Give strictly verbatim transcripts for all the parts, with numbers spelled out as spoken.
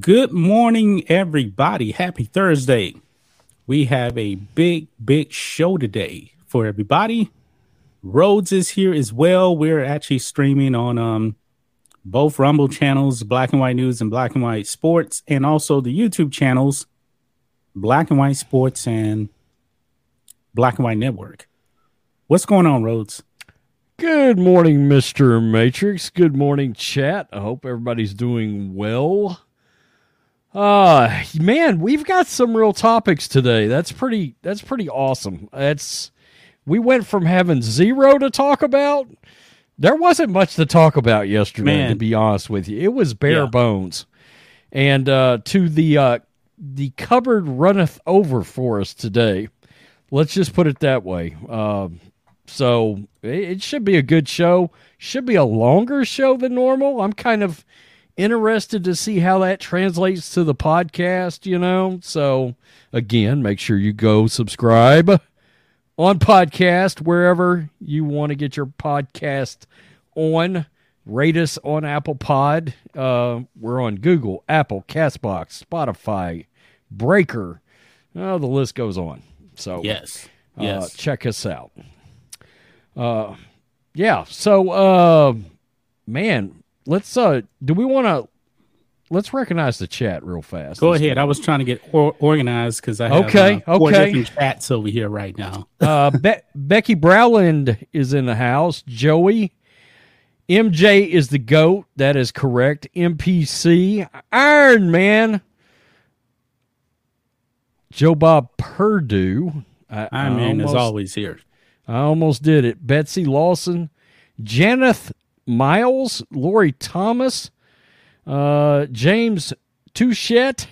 Good morning, everybody. Happy Thursday. We have a big, big show today for everybody. Rhodes is here as well. We're actually streaming on um, both Rumble channels, Black and White News and Black and White Sports, and also the YouTube channels, Black and White Sports and Black and White Network. What's going on, Rhodes? Good morning, Mister Matrix. Good morning, chat. I hope everybody's doing well. Uh, man, we've got some real topics today. That's pretty, that's pretty awesome. That's, we went from having zero to talk about. There wasn't much to talk about yesterday, man. To be honest with you. It was bare yeah. bones. And, uh, to the, uh, the cupboard runneth over for us today. Let's just put it that way. Um, uh, so it, it should be a good show. Should be a longer show than normal. I'm kind of interested to see how that translates to the podcast, you know. So, again, make sure you go subscribe on podcast wherever you want to get your podcast on. Rate us on Apple Pod. Uh, we're on Google, Apple, Castbox, Spotify, Breaker. Oh, the list goes on. So, yes, uh, yes. Check us out. Uh, yeah. So, uh, man. Let's, uh, do we want to, let's recognize the chat real fast. Go ahead. I was trying to get or- organized because I have okay, uh, four okay. different chats over here right now. uh, Be- Becky Browland is in the house. Joey. M J is the GOAT. That is correct. M P C. Iron Man. Joe Bob Perdue. I- Iron I Man almost, is always here. I almost did it. Betsy Lawson. Janeth Miles, Lori Thomas, uh, James Touchette,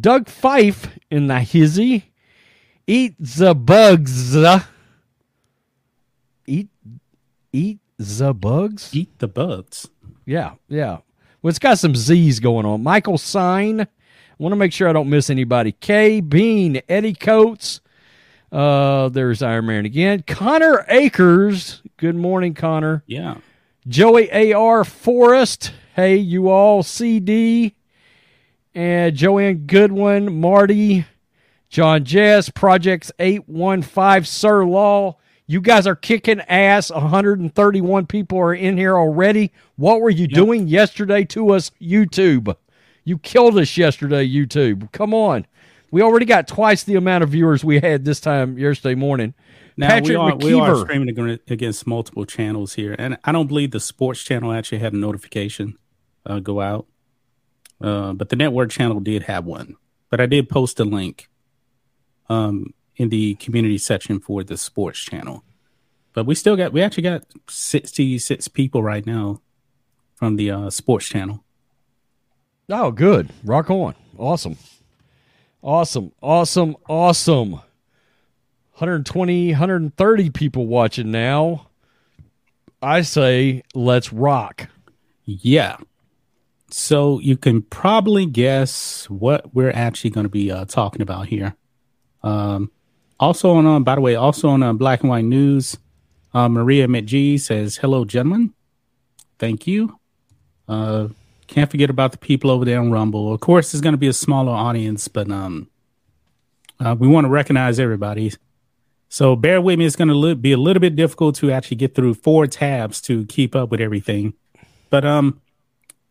Doug Fife in the hizzy, eat the bugs, eat eat the bugs, eat the bugs. Yeah, yeah. Well, it's got some Z's going on. Michael Sign. I want to make sure I don't miss anybody. K Bean, Eddie Coates. Uh, there's Iron Man again. Connor Akers. Good morning, Connor. Yeah. Joey A R. Forrest. Hey, you all. C D. And Joanne Goodwin. Marty. John Jess. Projects eight one five. Sir Law. You guys are kicking ass. one hundred thirty-one people are in here already. What were you yep. doing yesterday to us, YouTube? You killed us yesterday, YouTube. Come on. We already got twice the amount of viewers we had this time yesterday morning. Now, Patrick we are, McKeever. We are streaming against multiple channels here, and I don't believe the sports channel actually had a notification uh, go out, uh, but the network channel did have one. But I did post a link um, in the community section for the sports channel. But we still got, we actually got sixty-six people right now from the uh, sports channel. Oh, good. Rock on. Awesome. Awesome. Awesome. Awesome. one hundred twenty, one hundred thirty people watching now. I say, let's rock. Yeah. So you can probably guess what we're actually going to be uh, talking about here. Um, also on, uh, by the way, also on uh, Black and White News, uh, Maria McGee says, hello, gentlemen. Thank you. Uh, can't forget about the people over there on Rumble. Of course, it's going to be a smaller audience, but um, uh, we want to recognize everybody. So bear with me. It's going to be a little bit difficult to actually get through four tabs to keep up with everything. But um,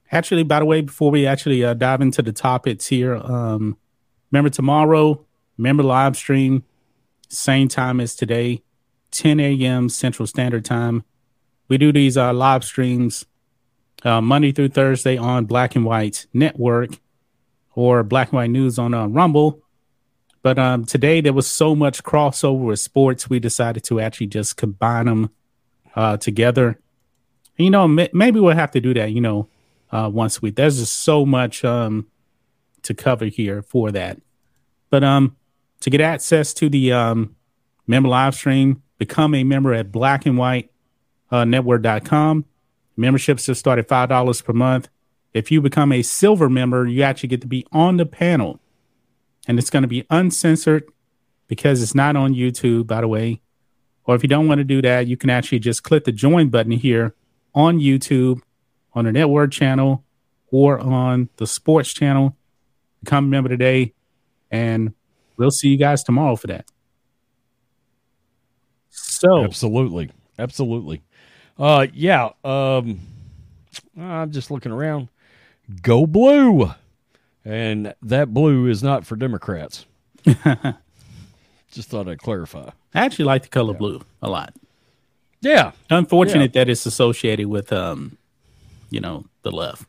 actually, by the way, before we actually uh, dive into the topics here, um, remember tomorrow, remember live stream, same time as today, ten a.m. Central Standard Time. We do these uh, live streams uh, Monday through Thursday on Black and White Network or Black and White News on uh, Rumble. But um, today there was so much crossover with sports, we decided to actually just combine them uh, together. You know, m- maybe we'll have to do that, you know, uh, once a week. There's just so much um, to cover here for that. But um, to get access to the um, member live stream, become a member at black and white network dot com. Memberships just start at five dollars per month. If you become a silver member, you actually get to be on the panel. And it's going to be uncensored because it's not on YouTube, by the way. Or if you don't want to do that, you can actually just click the join button here on YouTube, on the network channel, or on the sports channel. Become a member today, and we'll see you guys tomorrow for that. So absolutely. Absolutely. Uh, yeah. Um, I'm just looking around. Go blue. And that blue is not for Democrats. Just thought I'd clarify. I actually like the color yeah. blue a lot. Yeah. Unfortunate yeah. that it's associated with, um, you know, the left.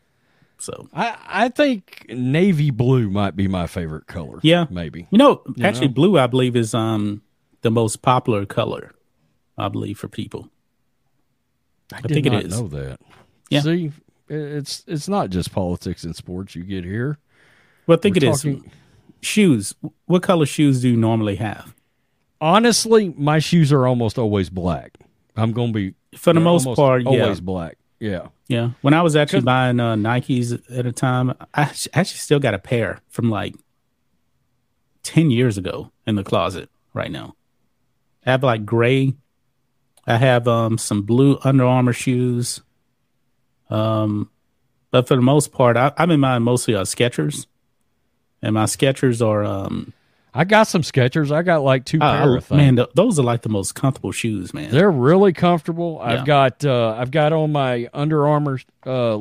So I, I think navy blue might be my favorite color. Yeah. Maybe. You know, you actually know? blue, I believe, is um the most popular color, I believe, for people. I, I did think not it is. know that. Yeah. See, it's it's not just politics and sports you get here. Well, I think We're it talking- is. Shoes. What color shoes do you normally have? Honestly, my shoes are almost always black. I'm going to be, for the most part, yeah. always black. Yeah. Yeah. When I was actually buying uh, Nikes at a time, I actually still got a pair from like ten years ago in the closet right now. I have like gray. I have um, some blue Under Armour shoes. Um, but for the most part, I, I'm in mine mostly uh, Skechers. And my Skechers are... Um, I got some Skechers. I got like two uh, pair of things. Man, th- those are like the most comfortable shoes, man. They're really comfortable. Yeah. I've got uh, I've got on my Under Armour uh,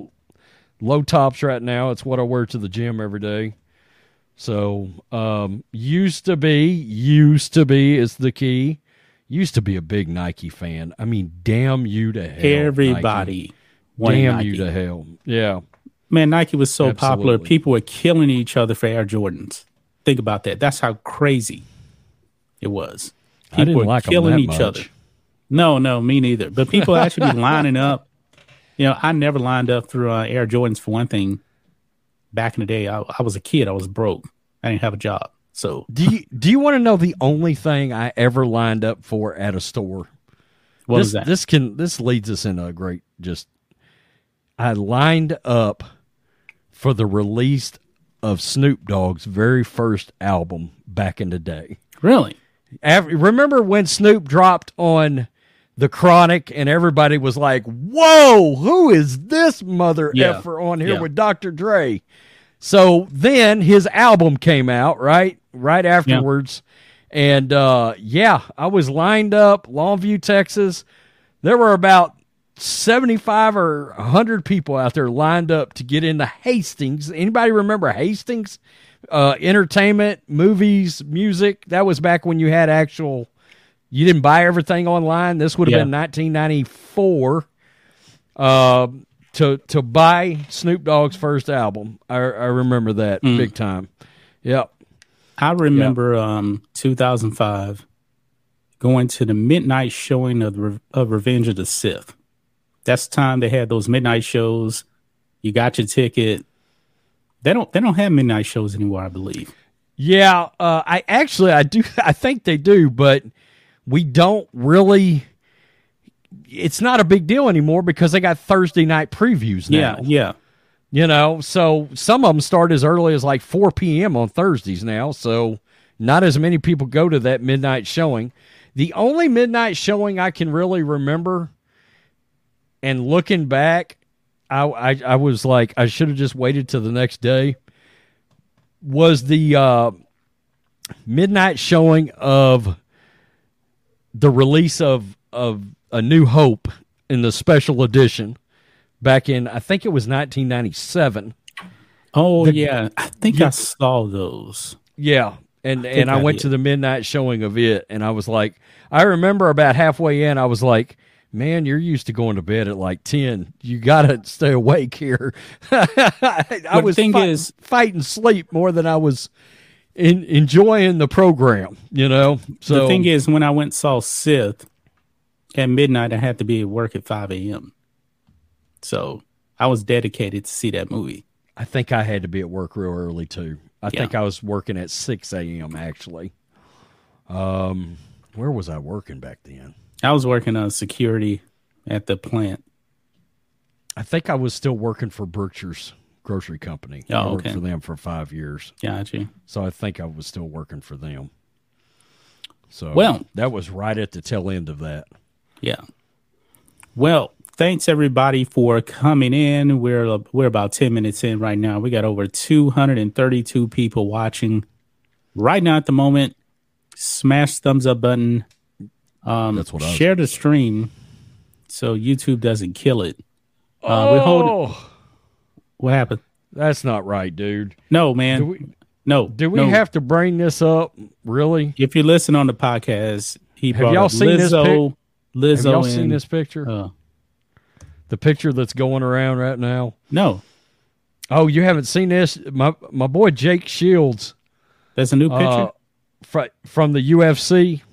low tops right now. It's what I wear to the gym every day. So um, used to be, used to be is the key. Used to be a big Nike fan. I mean, damn you to hell. Everybody. Damn Nike. you to hell. Yeah. Man, Nike was so Absolutely. popular. People were killing each other for Air Jordans. Think about that. That's how crazy it was. People I didn't were like killing them that each much. other. No, no, me neither. But people actually be lining up. You know, I never lined up for uh, Air Jordans for one thing. Back in the day, I, I was a kid. I was broke. I didn't have a job. So do you do you want to know the only thing I ever lined up for at a store? What this, was that? This can this leads us into a great just. I lined up for the release of Snoop Dogg's very first album back in the day. Really? Every, remember when Snoop dropped on The Chronic and everybody was like, whoa, who is this mother yeah. effer on here yeah. with Doctor Dre? So then his album came out, right? Right afterwards. Yeah. And uh, yeah, I was lined up, Longview, Texas. There were about seventy-five or one hundred people out there lined up to get into Hastings. Anybody remember Hastings? Uh, entertainment, movies, music. That was back when you had actual, you didn't buy everything online. This would have yeah. been nineteen ninety-four uh, to to buy Snoop Dogg's first album. I, I remember that mm. big time. Yep. I remember yep. Um, two thousand five going to the midnight showing of, Re- of Revenge of the Sith. That's the time they had those midnight shows. You got your ticket. They don't they don't have midnight shows anymore, I believe. Yeah, uh, I actually I do I think they do, but we don't really it's not a big deal anymore because they got Thursday night previews now. Yeah, yeah. You know, so some of them start as early as like four p.m. on Thursdays now, so not as many people go to that midnight showing. The only midnight showing I can really remember. And looking back, I, I I was like, I should have just waited till the next day. Was the uh, midnight showing of the release of of A New Hope in the special edition back in, I think it was nineteen ninety-seven. Oh, the, yeah. I think yeah. I saw those. Yeah. And, I and I, I went did. to the midnight showing of it, and I was like, I remember about halfway in, I was like, man, you're used to going to bed at like ten. You got to stay awake here. I well, was thing fight, is, fighting sleep more than I was in, enjoying the program, you know? So the thing is, when I went and saw Sith, at midnight, I had to be at work at five a.m. So I was dedicated to see that movie. I think I had to be at work real early, too. I yeah. think I was working at six a.m., actually. Um, where was I working back then? I was working on security at the plant. I think I was still working for Berkshire's grocery company. Oh, I worked okay. for them for five years. Gotcha. So I think I was still working for them. So well, that was right at the tail end of that. Yeah. Well, thanks everybody for coming in. We're we're about ten minutes in right now. We got over two hundred thirty-two people watching right now at the moment. Smash thumbs up button. Um, That's what I share the stream so YouTube doesn't kill it. Uh, oh, we hold. What happened? That's not right, dude. No, man. Do we, no. Do we no. have to bring this up? Really? If you listen on the podcast, he have brought y'all up seen Lizzo. This pic- Lizzo. Have y'all and, seen this picture? Uh, The picture that's going around right now? No. Oh, you haven't seen this? My my boy Jake Shields. That's a new picture? Uh, fr- from the U F C.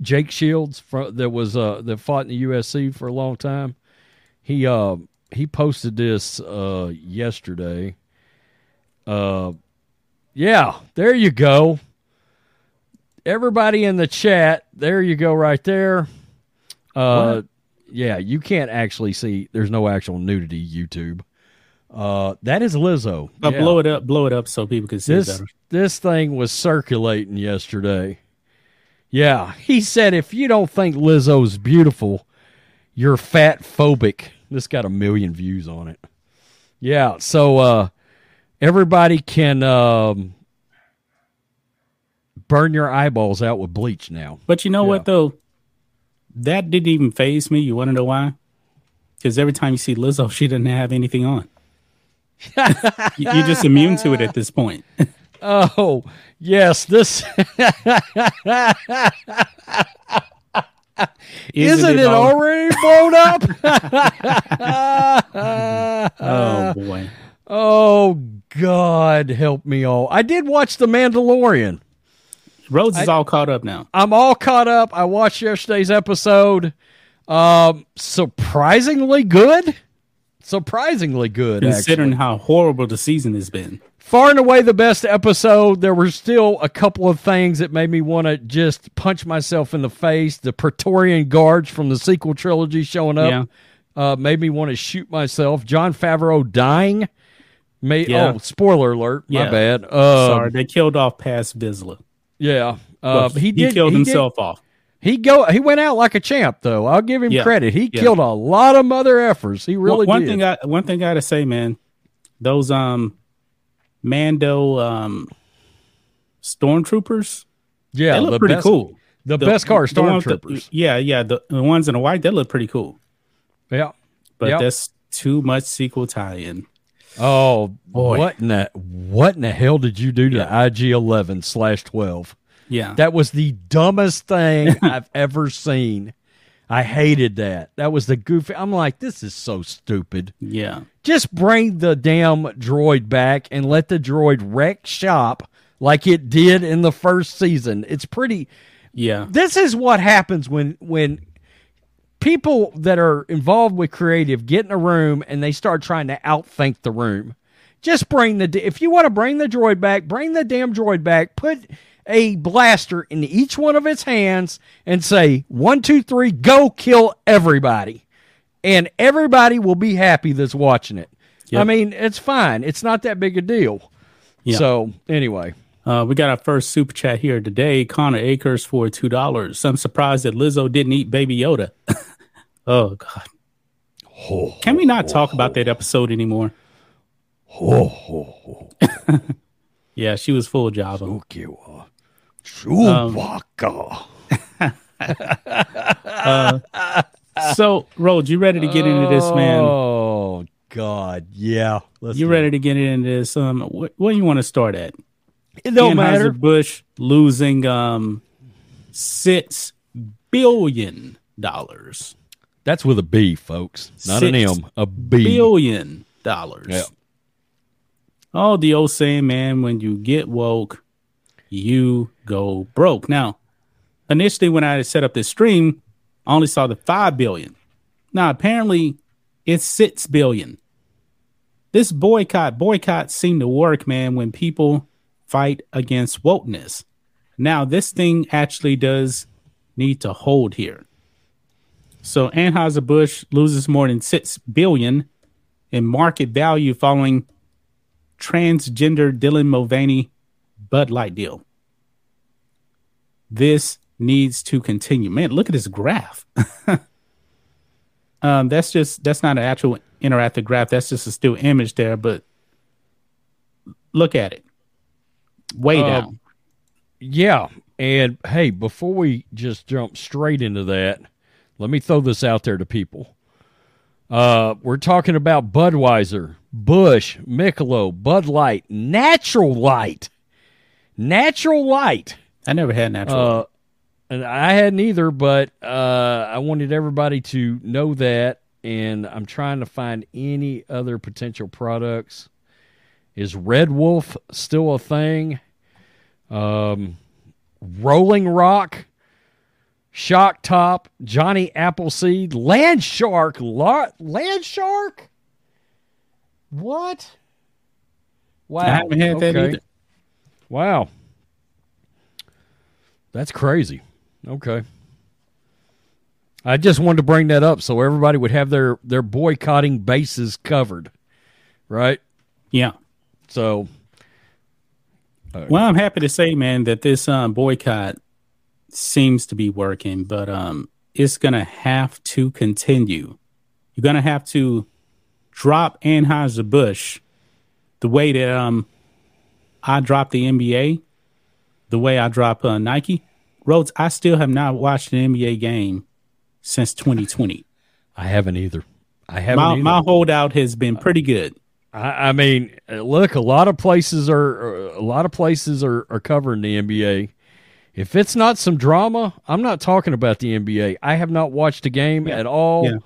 Jake Shields fr- that was uh, that fought in the U F C for a long time. He uh, he posted this uh, yesterday. Uh, yeah, there you go. Everybody in the chat, there you go right there. Uh, what? Yeah, you can't actually see. There's no actual nudity, YouTube. Uh, that is Lizzo. Uh, yeah. Blow it up, blow it up so people can see this, better. This thing was circulating yesterday. Yeah, he said, if you don't think Lizzo's beautiful, you're fat phobic. This got a million views on it. Yeah, so uh, everybody can um, burn your eyeballs out with bleach now. But you know yeah. what, though? That didn't even faze me. You want to know why? Because every time you see Lizzo, she didn't have anything on. You're just immune to it at this point. Oh, yes. This Isn't, Isn't it, it already blown up? Oh, boy. Oh, God, help me all. I did watch The Mandalorian. Rhodes is I, all caught up now. I'm all caught up. I watched yesterday's episode. Um, surprisingly good. Surprisingly good, Considering actually. how horrible the season has been. Far and away the best episode. There were still a couple of things that made me want to just punch myself in the face. The Praetorian Guards from the sequel trilogy showing up yeah. uh, made me want to shoot myself. Jon Favreau dying. May, yeah. Oh, spoiler alert. Yeah. My bad. Uh, Sorry, they killed off Paz Vizsla. Yeah, uh, well, he did. He killed he himself did, off. He go. He went out like a champ, though. I'll give him yeah, credit. He yeah. killed a lot of mother effers. He really well, one did. Thing I, one thing I gotta say, man, those um, Mando um, stormtroopers. Yeah, they look the pretty best, cool. The, the best car stormtroopers. Yeah, yeah. The, the ones in the white, they look pretty cool. Yeah, but yeah. that's too much sequel tie-in. Oh boy! What in the what in the hell did you do to yeah. I G eleven slash twelve? Yeah, that was the dumbest thing I've ever seen. I hated that. That was the goofy. I'm like, this is so stupid. Yeah, just bring the damn droid back and let the droid wreck shop like it did in the first season. It's pretty. Yeah, this is what happens when when. people that are involved with creative get in a room and they start trying to outthink the room. Just bring the, if you want to bring the droid back, bring the damn droid back, put a blaster in each one of its hands and say, one, two, three, go kill everybody. And everybody will be happy that's watching it. Yep. I mean, it's fine. It's not that big a deal. Yep. So anyway. Uh, we got our first super chat here today. Connor Akers for two dollars. I'm surprised that Lizzo didn't eat Baby Yoda. Oh, God. Oh, Can we not oh, talk oh, about that episode anymore? Oh, oh, oh. Yeah, she was full of Java. Chewbacca. Um, uh, so, Rhodes, you ready to get into this, man? Oh, God, yeah. Let's you ready it. to get into this? Um, wh- what do you want to start at? It don't matter. Anheuser-Busch losing um, six billion dollars. That's with a B, folks. Not an M, a B. Billion dollars. Yeah. All the old saying, man, when you get woke, you go broke. Now, initially when I set up this stream, I only saw the five billion dollars. Now, apparently, it's six billion dollars. This boycott, boycott seemed to work, man, when people fight against wokeness. Now, this thing actually does need to hold here. So Anheuser-Busch loses more than six billion dollars in market value following transgender Dylan Mulvaney Bud Light deal. This needs to continue. Man, look at this graph. um, that's just, that's not an actual interactive graph. That's just a still image there, but look at it. Way um, down. Yeah. And hey, before we just jump straight into that, let me throw this out there to people. Uh, we're talking about Budweiser, Bush, Michelob, Bud Light, Natural Light. Natural Light. I never had Natural uh, Light. And I hadn't either, but uh, I wanted everybody to know that, and I'm trying to find any other potential products. Is Red Wolf still a thing? Um, Rolling Rock, Shock Top, Johnny Appleseed, Land Shark, La- Land Shark? What? Wow. I haven't had okay. that either. Wow. That's crazy. Okay. I just wanted to bring that up so everybody would have their, their boycotting bases covered, right? Yeah. So. Uh, well, I'm happy to say, man, that this um, boycott seems to be working, but um, it's going to have to continue. You're going to have to drop Anheuser-Busch the way that um, I dropped the N B A, the way I drop uh, Nike. Rhodes, I still have not watched an N B A game since twenty twenty. I haven't either. I haven't. My, either. my holdout has been pretty good. I, I mean, look, a lot of places are a lot of places are, are covering the N B A. If it's not some drama, I'm not talking about the N B A. I have not watched a game yeah. at all. Yeah.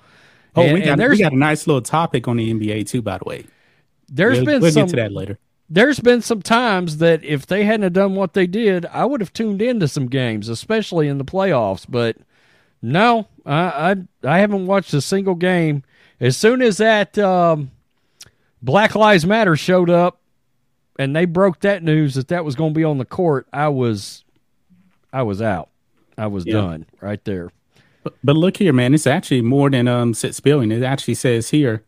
Oh, and, we, got, and there's, we got a nice little topic on the N B A too, by the way. There's we'll, been we'll some, get to that later. There's been some times that if they hadn't have done what they did, I would have tuned into some games, especially in the playoffs. But no, I I, I haven't watched a single game. As soon as that um, Black Lives Matter showed up and they broke that news that that was going to be on the court, I was I was out. I was yeah. done right there. But, but look here, man. It's actually more than um six billion dollars. It actually says here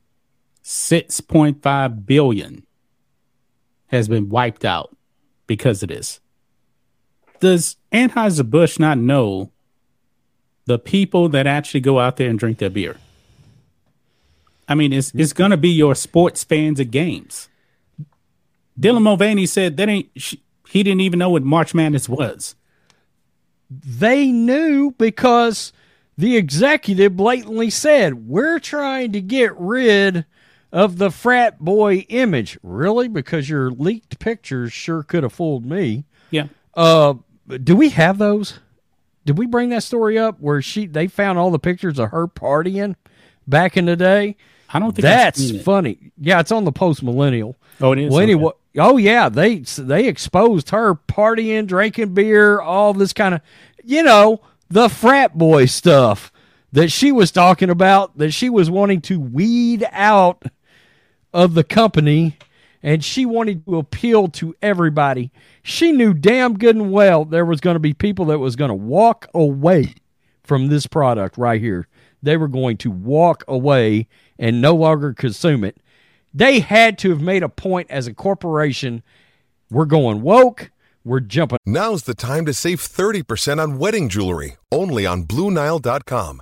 six point five billion dollars. Has been wiped out because of this. Does Anheuser-Busch not know the people that actually go out there and drink their beer? I mean, it's it's going to be your sports fans at games. Dylan Mulvaney said that ain't he didn't even know what March Madness was. They knew because the executive blatantly said, "We're trying to get rid of the frat boy image." Really? Because your leaked pictures sure could have fooled me. Yeah. Uh, do we have those? Did we bring that story up where she they found all the pictures of her partying back in the day? I don't think that's funny. It. Yeah, it's on the Post Millennial. Oh, it is. Well, anyway, oh yeah, they they exposed her partying, drinking beer, all this kind of, you know, the frat boy stuff that she was talking about, that she was wanting to weed out of the company, and she wanted to appeal to everybody. She knew damn good and well there was going to be people that was going to walk away from this product right here. They were going to walk away and no longer consume it. They had to have made a point as a corporation. We're going woke. We're jumping. Now's the time to save thirty percent on wedding jewelry, only on Blue Nile dot com.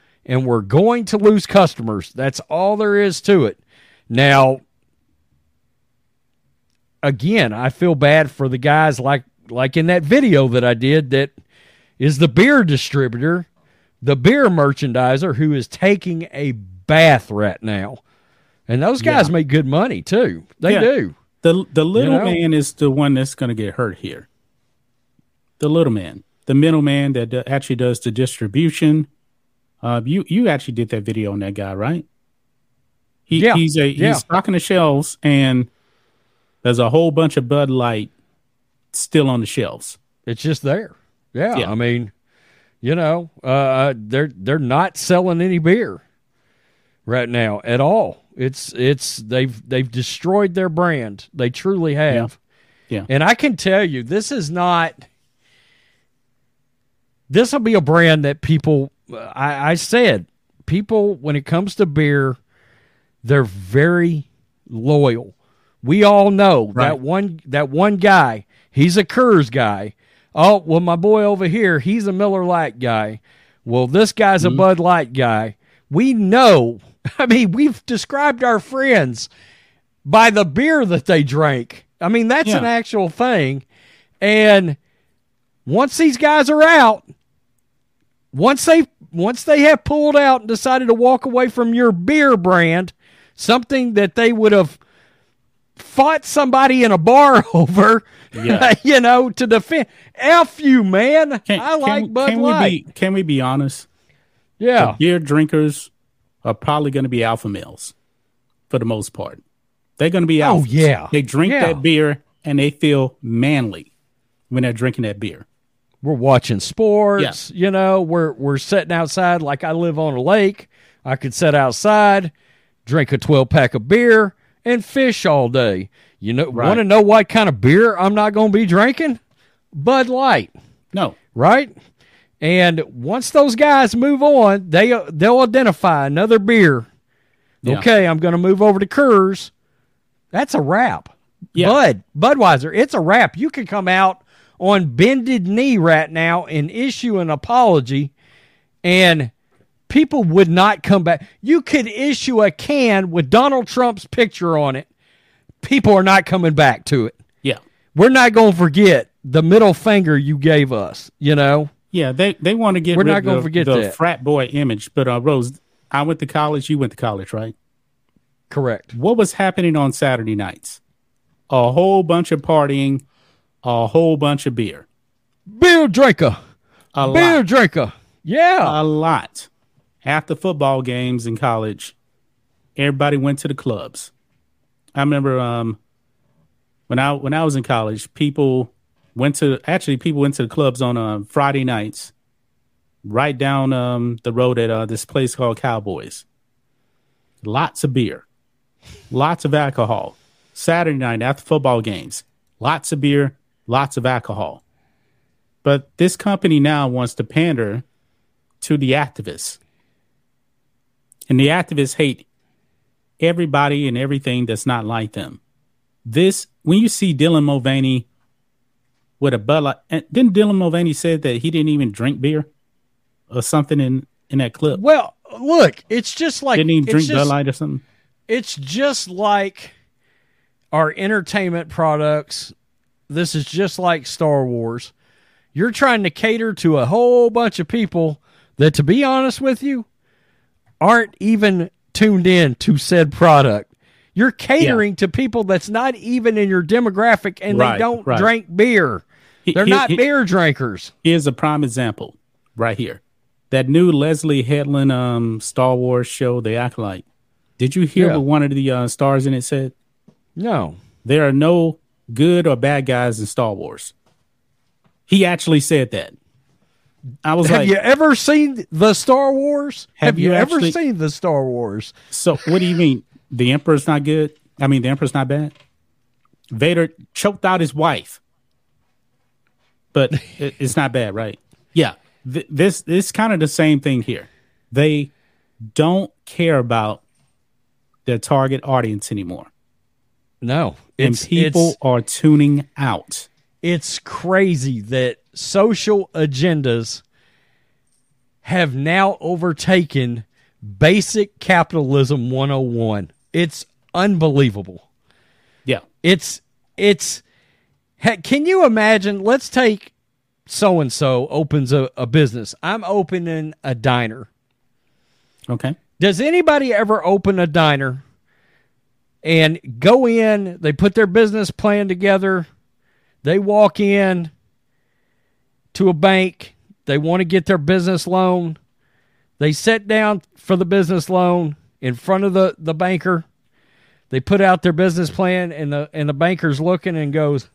And we're going to lose customers. That's all there is to it. Now, again, I feel bad for the guys like like in that video that I did that is the beer distributor, the beer merchandiser, who is taking a bath right now. And those guys yeah. make good money too. They yeah. do. The the little you know? man is the one that's going to get hurt here. The little man, the middleman that d- actually does the distribution. Uh, you you actually did that video on that guy, right? He, yeah. He's a he's yeah. stocking the shelves, and there's a whole bunch of Bud Light still on the shelves. It's just there. Yeah, yeah. I mean, you know, uh, they're they're not selling any beer right now at all. It's it's they've they've destroyed their brand. They truly have. Yeah. yeah. And I can tell you, this is not. This will be a brand that people. I, I said people when it comes to beer, they're very loyal. We all know right. that one that one guy. He's a Coors guy. Oh well, my boy over here, he's a Miller Lite guy. Well, this guy's mm-hmm. a Bud Light guy. We know. I mean, we've described our friends by the beer that they drank. I mean, that's yeah. an actual thing. And once these guys are out, once they once they have pulled out and decided to walk away from your beer brand, something that they would have fought somebody in a bar over, yeah. you know, to defend. F you, man. Can, I like can, Bud can Light. We be, can we be honest? Yeah. The beer drinkers are probably going to be alpha males for the most part. They're going to be alphas. Oh, yeah. They drink yeah. that beer, and they feel manly when they're drinking that beer. We're watching sports. Yeah. You know, we're we're sitting outside. Like, I live on a lake. I could sit outside, drink a twelve-pack of beer, and fish all day. You know, right. want to know what kind of beer I'm not going to be drinking? Bud Light. No. Right? And once those guys move on, they, they'll identify another beer. Yeah. Okay, I'm going to move over to Coors. That's a wrap. Yeah. Bud, Budweiser, it's a wrap. You can come out on bended knee right now and issue an apology, and people would not come back. You could issue a can with Donald Trump's picture on it. People are not coming back to it. Yeah. We're not going to forget the middle finger you gave us, you know? Yeah, they, they want to get We're rid of the, the frat boy image. But, uh, Rose, I went to college. You went to college, right? Correct. What was happening on Saturday nights? A whole bunch of partying, a whole bunch of beer. Beer drinker. A lot. Beer drinker. Yeah. A lot. After football games in college, everybody went to the clubs. I remember um, when I when I was in college, people... Went to actually people went to the clubs on uh, Friday nights, right down um, the road at uh, this place called Cowboys. Lots of beer, lots of alcohol. Saturday night after football games, lots of beer, lots of alcohol. But this company now wants to pander to the activists, and the activists hate everybody and everything that's not like them. This when you see Dylan Mulvaney. With a Bud Light, and didn't Dylan Mulvaney said that he didn't even drink beer or something in, in that clip? Well, look, it's just like didn't even drink just, Bud Light or something. It's just like our entertainment products. This is just like Star Wars. You're trying to cater to a whole bunch of people that, to be honest with you, aren't even tuned in to said product. You're catering yeah. to people that's not even in your demographic, and right, they don't right. drink beer. They're he, not he, beer drinkers. Here's a prime example right here. That new Leslie Headland um, Star Wars show, The Acolyte. Did you hear yeah. what one of the uh, stars in it said? No. There are no good or bad guys in Star Wars. He actually said that. I was Have like, you ever seen the Star Wars? Have, have you, you actually, ever seen the Star Wars? So what do you mean? The Emperor's not good? I mean, the Emperor's not bad? Vader choked out his wife. But it, it's not bad, right? Yeah. Th- this is kind of the same thing here. They don't care about their target audience anymore. No. It's, and people it's, are tuning out. It's crazy that social agendas have now overtaken basic capitalism one oh one. It's unbelievable. Yeah. It's, it's, heck, can you imagine? Let's take so-and-so opens a, a business. I'm opening a diner. Okay. Does anybody ever open a diner and go in. They put their business plan together. They walk in to a bank. They want to get their business loan. They sit down for the business loan in front of the, the banker. They put out their business plan, and the and the banker's looking and goes,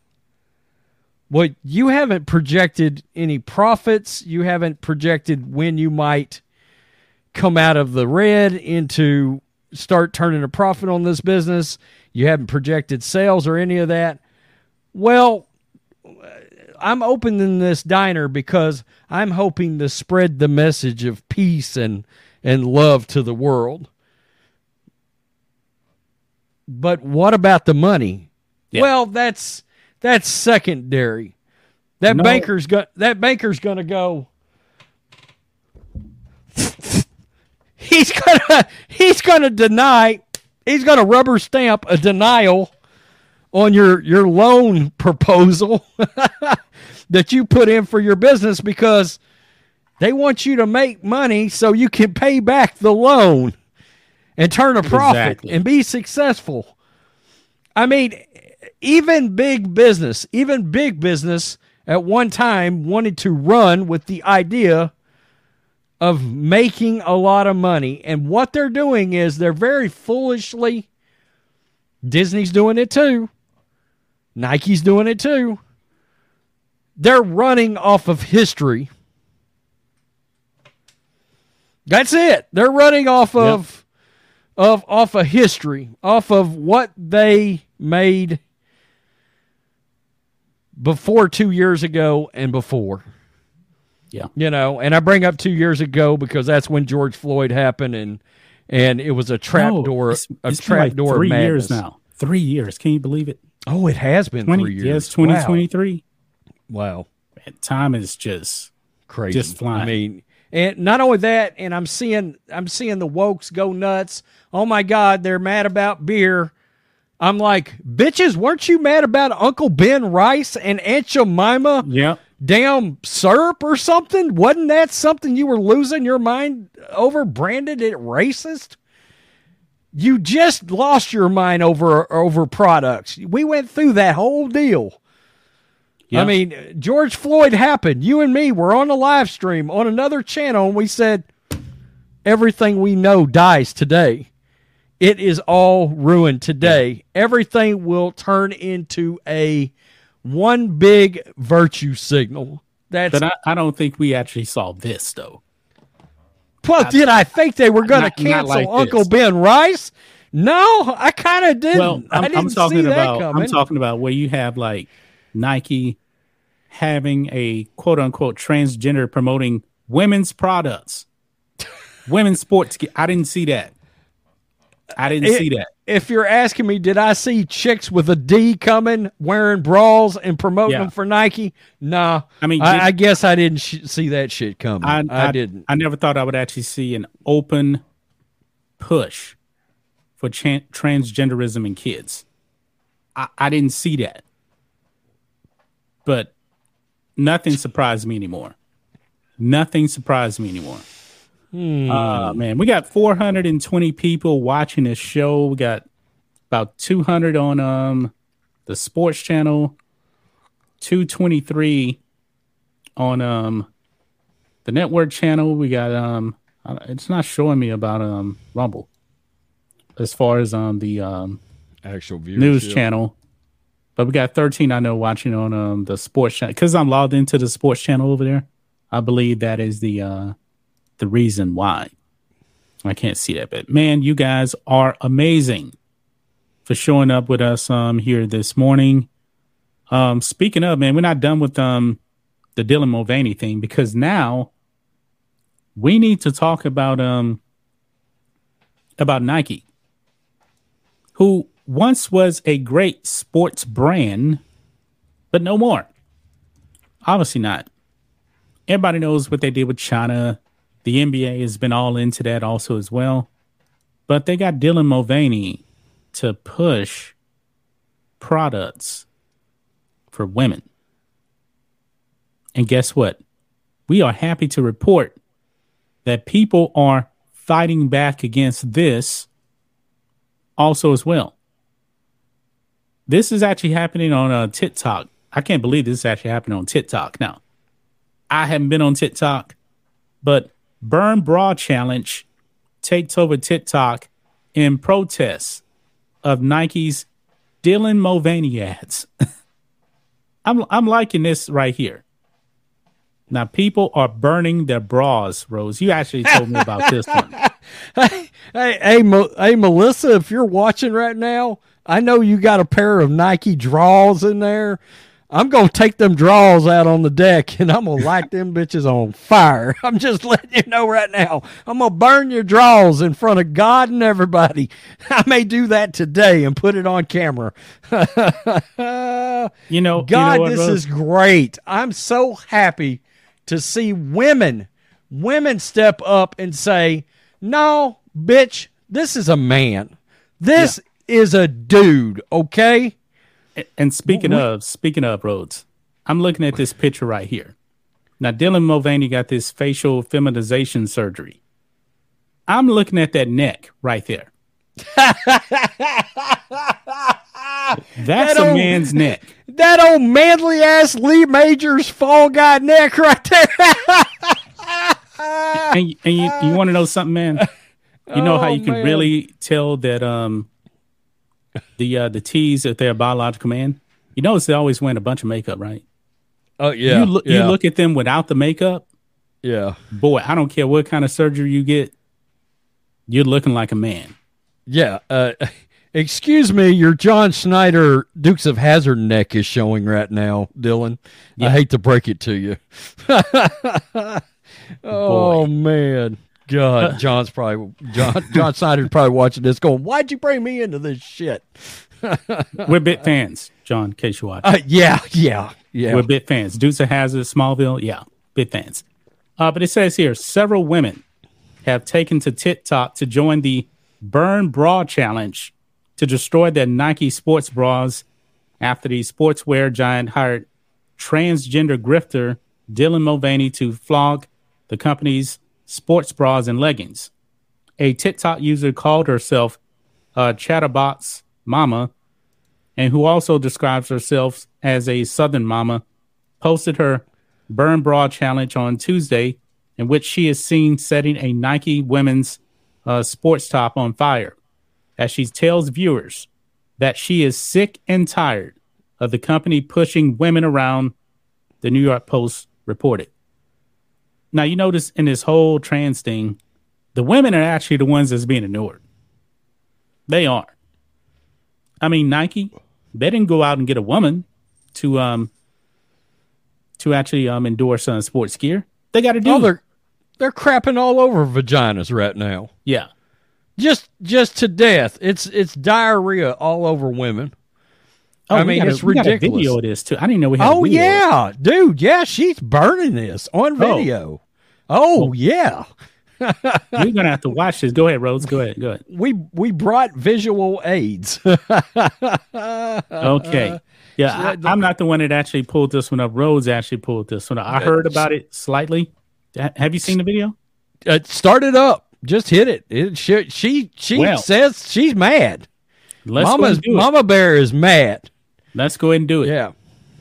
well, you haven't projected any profits. You haven't projected when you might come out of the red into start turning a profit on this business. You haven't projected sales or any of that. Well, I'm opening this diner because I'm hoping to spread the message of peace and, and love to the world. But what about the money? Yeah. Well, that's that's secondary. That no. banker's go, that banker's going to go. he's gonna he's gonna deny. He's gonna rubber stamp a denial on your your loan proposal that you put in for your business because they want you to make money so you can pay back the loan and turn a profit exactly. and be successful. I mean, even big business, even big business at one time wanted to run with the idea of making a lot of money. And what they're doing is they're very foolishly, Disney's doing it too. Nike's doing it too. They're running off of history. That's it. They're running off of, yep. Of off of history, off of what they made before two years ago and before. Yeah. You know, and I bring up two years ago because that's when George Floyd happened and and it was a trap oh, door it's, a it's trap like door three madness. years now. Three years. Can you believe it? Oh, it has been three years. Yes, twenty twenty three. Wow. Time is just crazy. Just flying. I mean, and not only that, and I'm seeing I'm seeing the wokes go nuts. Oh my God, they're mad about beer. I'm like, bitches, weren't you mad about Uncle Ben Rice and Aunt Jemima? Yeah. Damn syrup or something? Wasn't that something you were losing your mind over? Branded it racist? You just lost your mind over over products. We went through that whole deal. Yeah. I mean, George Floyd happened. You and me were on a live stream on another channel, and we said, everything we know dies today. It is all ruined today. Yeah. Everything will turn into a one big virtue signal. That's but I, I don't think we actually saw this, though. Well, I, did I think they were going to cancel like Uncle this. Ben Rice? No, I kind of didn't. Well, I'm, I didn't I'm talking see about, that coming. I'm talking about where you have, like, Nike having a quote unquote transgender promoting women's products, women's sports. I didn't see that. I didn't it, see that. If you're asking me, did I see chicks with a D coming wearing bras and promoting yeah. them for Nike? Nah, I mean, I, I guess I didn't sh- see that shit coming. I, I, I didn't. I never thought I would actually see an open push for tra- transgenderism in kids. I, I didn't see that. But nothing surprised me anymore. Nothing surprised me anymore. Hmm. Uh, man, we got four hundred twenty people watching this show. We got about two hundred on um the sports channel, two twenty-three on um the network channel. We got um it's not showing me about um Rumble as far as on um, the um actual viewership. News channel. But we got thirteen, I know, watching on um, the sports channel. Because I'm logged into the sports channel over there. I believe that is the uh, the reason why. I can't see that. But, man, you guys are amazing for showing up with us um, here this morning. Um, speaking of, man, we're not done with um, the Dylan Mulvaney thing. Because now we need to talk about um, about Nike. Who... once was a great sports brand, but no more. Obviously not. Everybody knows what they did with China. The N B A has been all into that also as well. But they got Dylan Mulvaney to push products for women. And guess what? We are happy to report that people are fighting back against this also as well. This is actually happening on uh, TikTok. I can't believe this is actually happening on TikTok. Now, I haven't been on TikTok, but Burn Bra Challenge takes over TikTok in protest of Nike's Dylan Mulvaney ads. I'm I'm liking this right here. Now, people are burning their bras, Rose. You actually told me about this one. Hey, hey, hey, Mo- hey, Melissa, if you're watching right now, I know you got a pair of Nike draws in there. I'm going to take them draws out on the deck, and I'm going to light them bitches on fire. I'm just letting you know right now. I'm going to burn your draws in front of God and everybody. I may do that today and put it on camera. You know, God, you know what, this Rose? Is great. I'm so happy to see women, women step up and say, no, bitch, this is a man. This yeah. is a dude, okay? And speaking what? of, speaking of Rhodes, I'm looking at this picture right here. Now, Dylan Mulvaney got this facial feminization surgery. I'm looking at that neck right there. That's that old, a man's neck. That old manly ass Lee Majors Fall Guy neck right there. and and you, you want to know something, man? You know oh, how you can man. really tell that um. The uh, the T's at their biological man. You notice they always wear a bunch of makeup, right? Oh, yeah. You, lo- yeah. you look at them without the makeup. Yeah. Boy, I don't care what kind of surgery you get. You're looking like a man. Yeah. Uh, excuse me, your John Schneider Dukes of Hazzard neck is showing right now, Dylan. Yeah. I hate to break it to you. Oh, man. God, John's probably John. John Snyder's probably watching this, going, "Why'd you bring me into this shit?" We're bit fans, John. In case you watch, uh, yeah, yeah, yeah. We're bit fans. Dukes of Hazzard, Smallville, yeah, bit fans. Uh, but it says here, several women have taken to TikTok to join the Burn Bra Challenge to destroy their Nike sports bras after the sportswear giant hired transgender grifter Dylan Mulvaney to flog the company's sports bras and leggings. A TikTok user called herself uh, Chatterbox Mama, and who also describes herself as a Southern Mama, posted her Burn Bra Challenge on Tuesday, in which she is seen setting a Nike women's uh, sports top on fire, as she tells viewers that she is sick and tired of the company pushing women around, the New York Post reported. Now, you notice in this whole trans thing, the women are actually the ones that's being ignored. They are. I mean, Nike, they didn't go out and get a woman to um to actually um endorse on uh, sports gear. They got to do. Oh, they're, they're crapping all over vaginas right now. Yeah, just just to death. It's it's diarrhea all over women. Oh, I mean, gotta, it's ridiculous. We got a video of this too. I didn't know we had. Oh a video. yeah, dude. Yeah, she's burning this on video. Oh, oh yeah. You're gonna have to watch this. Go ahead, Rose. Go ahead. Go ahead. We we brought visual aids. Okay. Yeah, I, I'm not the one that actually pulled this one up. Rose actually pulled this one up. I heard about it slightly. Have you seen the video? Uh, start it up. Just hit it. It she she, she well, says she's mad. Let's Mama's, Mama Bear is mad. Let's go ahead and do it. Yeah.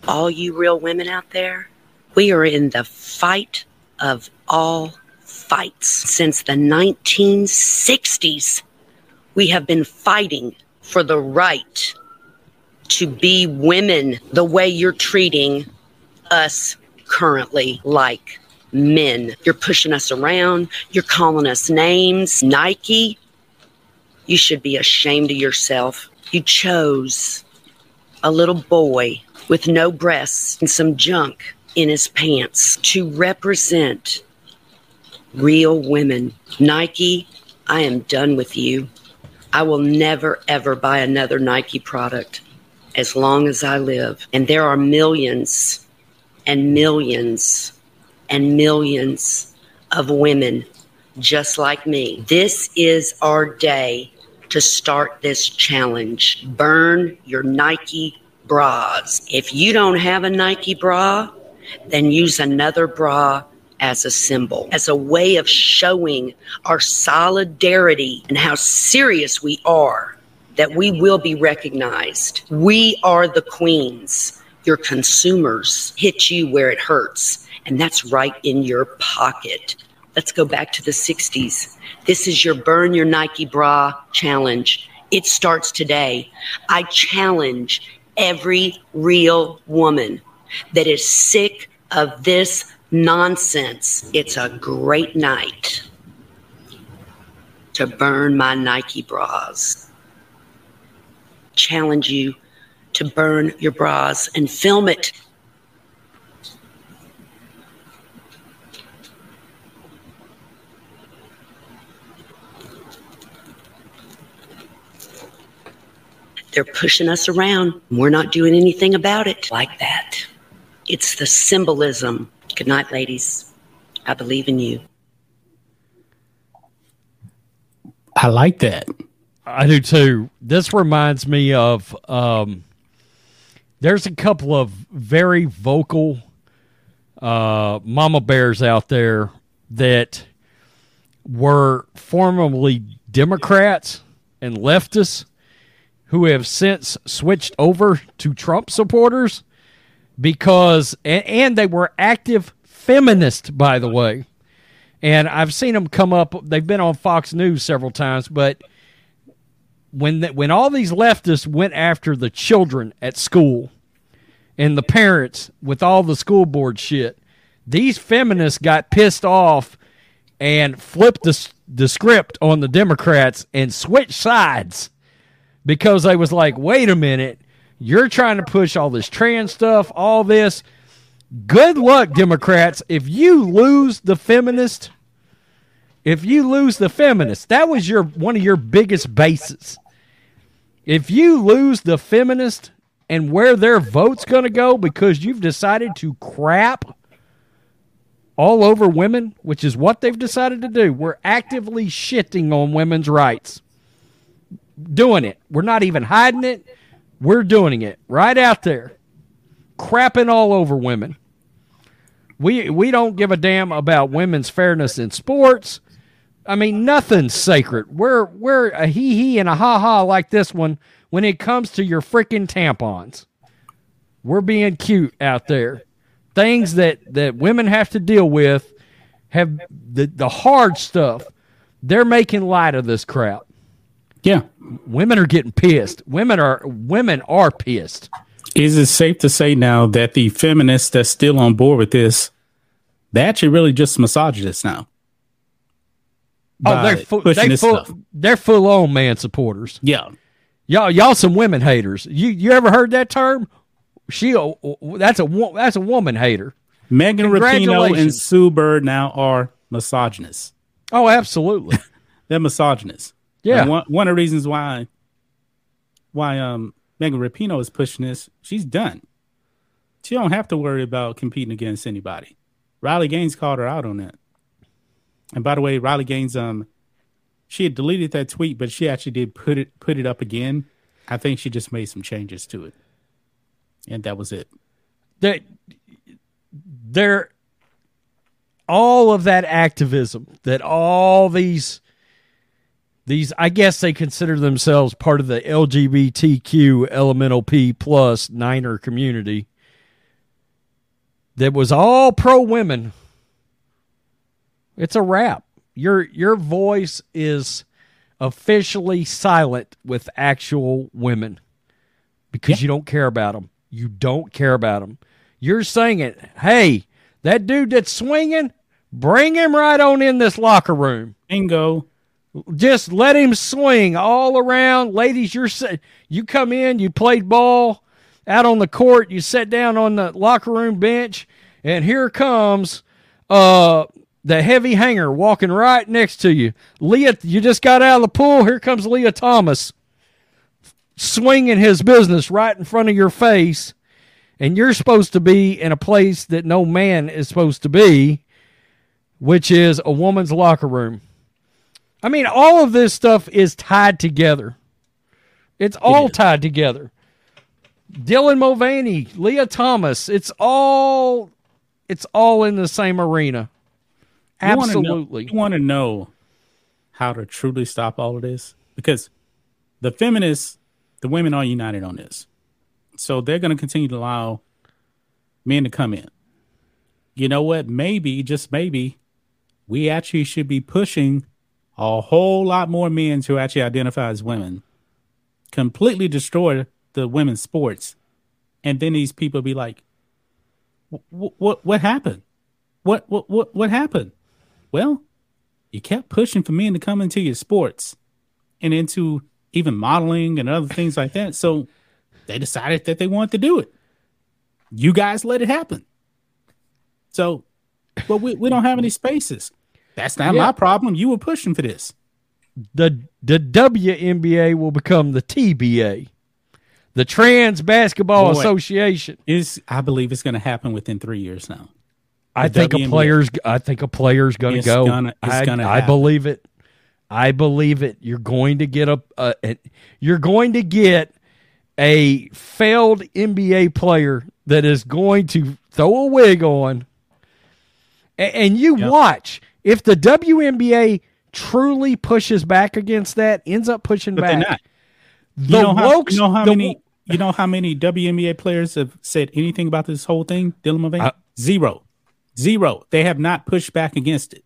All you real women out there, we are in the fight of all fights. Since the nineteen sixties, we have been fighting for the right to be women the way you're treating us currently like men. You're pushing us around. You're calling us names. Nike, you should be ashamed of yourself. You chose a little boy with no breasts and some junk in his pants to represent real women. Nike, I am done with you. I will never, ever buy another Nike product as long as I live. And there are millions and millions and millions of women just like me. This is our day to start this challenge. Burn your Nike bras. If you don't have a Nike bra, then use another bra as a symbol, as a way of showing our solidarity and how serious we are that we will be recognized. We are the queens. Your consumers hit you where it hurts, and that's right in your pocket. Let's go back to the sixties. This is your burn your Nike bra challenge. It starts today. I challenge every real woman that is sick of this nonsense. It's a great night to burn my Nike bras. Challenge you to burn your bras and film it. They're pushing us around. We're not doing anything about it like that. It's the symbolism. Good night, ladies. I believe in you. I like that. I do too. This reminds me of, um, there's a couple of very vocal uh, mama bears out there that were formerly Democrats and leftists who have since switched over to Trump supporters because, and, and they were active feminists, by the way. And I've seen them come up. They've been on Fox News several times, but when the, when all these leftists went after the children at school and the parents with all the school board shit, these feminists got pissed off and flipped the, the script on the Democrats and switched sides because they was like, wait a minute, you're trying to push all this trans stuff, all this. Good luck, Democrats. If you lose the feminist, if you lose the feminist, that was your one of your biggest bases. If you lose the feminist and where their vote's going to go because you've decided to crap all over women, which is what they've decided to do. We're actively shitting on women's rights. Doing it. We're not even hiding it. We're doing it right out there. Crapping all over women. We we don't give a damn about women's fairness in sports. I mean, nothing's sacred. We're we're a hee-hee and a ha-ha like this one when it comes to your freaking tampons. We're being cute out there. Things that, that women have to deal with, have the, the hard stuff, they're making light of this crap. Yeah. Women are getting pissed. Women are women are pissed. Is it safe to say now that the feminists that's still on board with this, they're actually really just misogynists now? Oh, they're full, they full, they're full on man supporters. Yeah. Y'all, y'all some women haters. You you ever heard that term? She that's a that's a woman hater. Megan Rapinoe and Sue Bird now are misogynists. Oh, absolutely. They're misogynists. Yeah. One, one of the reasons why why um Megan Rapinoe is pushing this. She's done. She don't have to worry about competing against anybody. Riley Gaines called her out on that. And by the way, Riley Gaines, um, she had deleted that tweet, but she actually did put it put it up again. I think she just made some changes to it, and that was it. That there, all of that activism, that all these. These, I guess they consider themselves part of the L G B T Q elemental P plus Niner community that was all pro-women. It's a wrap. Your your voice is officially silent with actual women because yeah. you don't care about them. You don't care about them. You're saying it. Hey, that dude that's swinging, bring him right on in this locker room. Bingo. Just let him swing all around. Ladies, you're you come in, you played ball out on the court, you sat down on the locker room bench, and here comes uh, the heavy hanger walking right next to you. Leah, you just got out of the pool. Here comes Leah Thomas swinging his business right in front of your face, and you're supposed to be in a place that no man is supposed to be, which is a woman's locker room. I mean, all of this stuff is tied together. It's all it tied together. Dylan Mulvaney, Leah Thomas, it's all it's all in the same arena. Absolutely. You want to know, you want to know how to truly stop all of this? Because the feminists, the women are united on this. So they're going to continue to allow men to come in. You know what? Maybe, just maybe, we actually should be pushing a whole lot more men who actually identify as women, completely destroy the women's sports. And then these people be like, what, what, what happened? What, what, what, what happened? Well, you kept pushing for men to come into your sports and into even modeling and other things like that. So they decided that they wanted to do it. You guys let it happen. So, but we, we don't have any spaces. That's not yeah. my problem. You were pushing for this. The the W N B A will become the T B A, the Trans Basketball Boy, Association. Is I believe it's going to happen within three years now. The I think W N B A, a player's. I think a player's going to go. Gonna, it's I, gonna I believe it. I believe it. You're going to get a. Uh, you're going to get a failed N B A player that is going to throw a wig on, and, and you yep. watch. If the W N B A truly pushes back against that, ends up pushing but back. They're not. The you know how, wokes, you know how the many? Wo- you know how many W N B A players have said anything about this whole thing, Dylan Mulvaney? Uh, Zero, zero. They have not pushed back against it.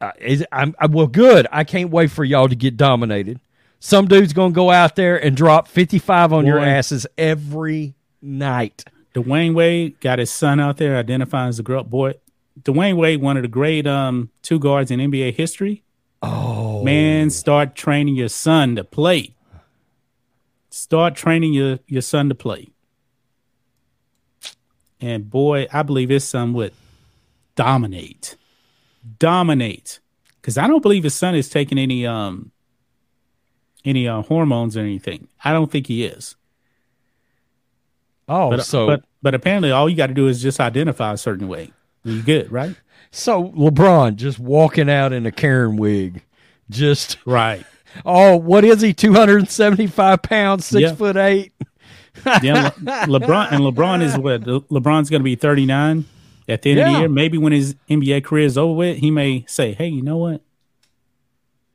Uh, is, I'm, I, well, good. I can't wait for y'all to get dominated. Some dude's gonna go out there and drop fifty-five on Boy, your asses every night. Dwayne Wade got his son out there identifying as a girl. Boy. Dwayne Wade, one of the great um, two guards in N B A history. Oh. Man, start training your son to play. Start training your, your son to play. And boy, I believe his son would dominate. Dominate. Because I don't believe his son is taking any um any uh, hormones or anything. I don't think he is. Oh, but, so. But, but apparently all you got to do is just identify a certain way. You good, right? So LeBron just walking out in a Karen wig, just right. Oh, what is he? Two hundred and seventy-five pounds, six yeah. foot eight. yeah, Le- LeBron and LeBron is what LeBron's going to be thirty-nine at the end yeah. of the year. Maybe when his N B A career is over with, he may say, "Hey, you know what?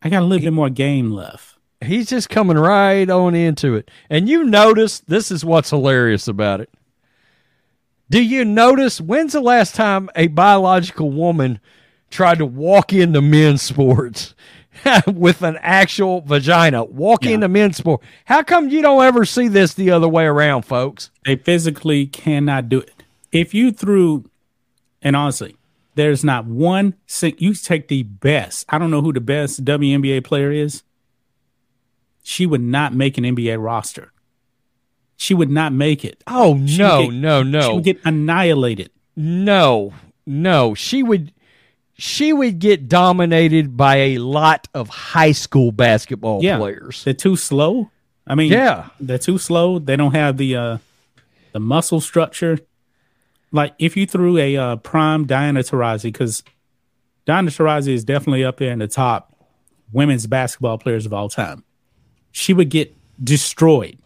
I got a little he, bit more game left." He's just coming right on into it, and you notice this is what's hilarious about it. Do you notice when's the last time a biological woman tried to walk into men's sports with an actual vagina? Walk yeah. into men's sport. How come you don't ever see this the other way around, folks? They physically cannot do it. If you threw, and honestly, there's not one, you take the best. I don't know who the best W N B A player is. She would not make an N B A roster. She would not make it. Oh, no, get, no, no. She would get annihilated. No, no. She would she would get dominated by a lot of high school basketball yeah. players. They're too slow. I mean, yeah. they're too slow. They don't have the uh, the muscle structure. Like, if you threw a uh, prime Diana Taurasi, because Diana Taurasi is definitely up there in the top women's basketball players of all time. She would get destroyed.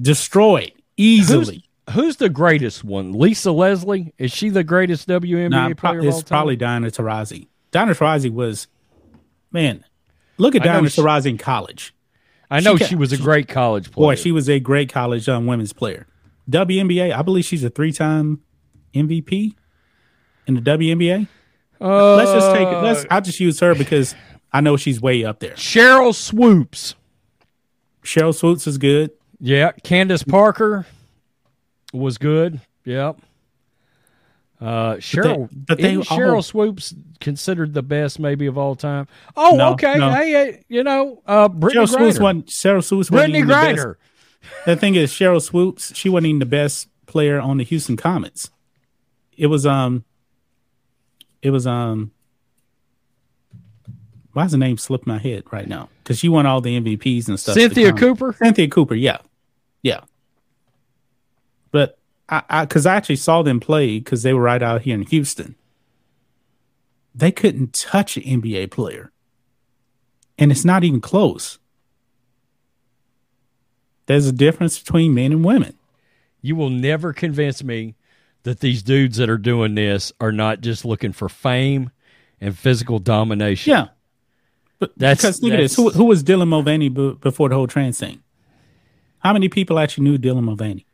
Destroyed easily. Who's, who's the greatest one? Lisa Leslie? Is she the greatest W N B A nah, player? It's of all time? Probably Diana Taurasi. Diana Taurasi was, man, look at I Diana Taurasi in college. I know she, she was a great college player. Boy, she was a great college um, women's player. W N B A, I believe she's a three-time M V P in the W N B A. Uh, let's just take it. Let's. I'll just use her because I know she's way up there. Cheryl Swoops. Cheryl Swoops is good. Yeah, Candace Parker was good. Yeah. Uh, Cheryl but they, but they Cheryl all, Swoops considered the best maybe of all time. Oh, no, okay. No. Hey, you know, uh, Brittany Griner. Wasn't, Cheryl Swoops Brittany wasn't Griner. The, best. The thing is, Cheryl Swoops, she wasn't even the best player on the Houston Comets. It was, um, it was, um, why's the name slipped my head right now? Because she won all the M V Ps and stuff. Cynthia Cooper? Cynthia Cooper, yeah. Yeah. But I, because I, I actually saw them play because they were right out here in Houston. They couldn't touch an N B A player. And it's not even close. There's a difference between men and women. You will never convince me that these dudes that are doing this are not just looking for fame and physical domination. Yeah. That's, because look at this. Who, who was Dylan Mulvaney b- before the whole trans thing? How many people actually knew Dylan Mulvaney?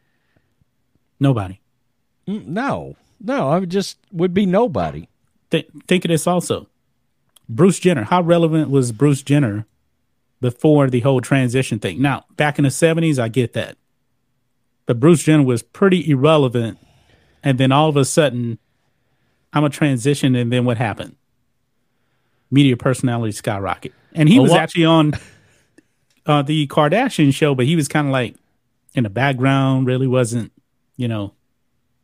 Nobody. No. No, I would just would be nobody. Th- think of this also. Bruce Jenner. How relevant was Bruce Jenner before the whole transition thing? Now, back in the seventies, I get that. But Bruce Jenner was pretty irrelevant. And then all of a sudden, I'm a transition. And then what happened? Media personality skyrocket. And he oh, was what? actually on uh, the Kardashian show, but he was kind of like in the background, really wasn't, you know,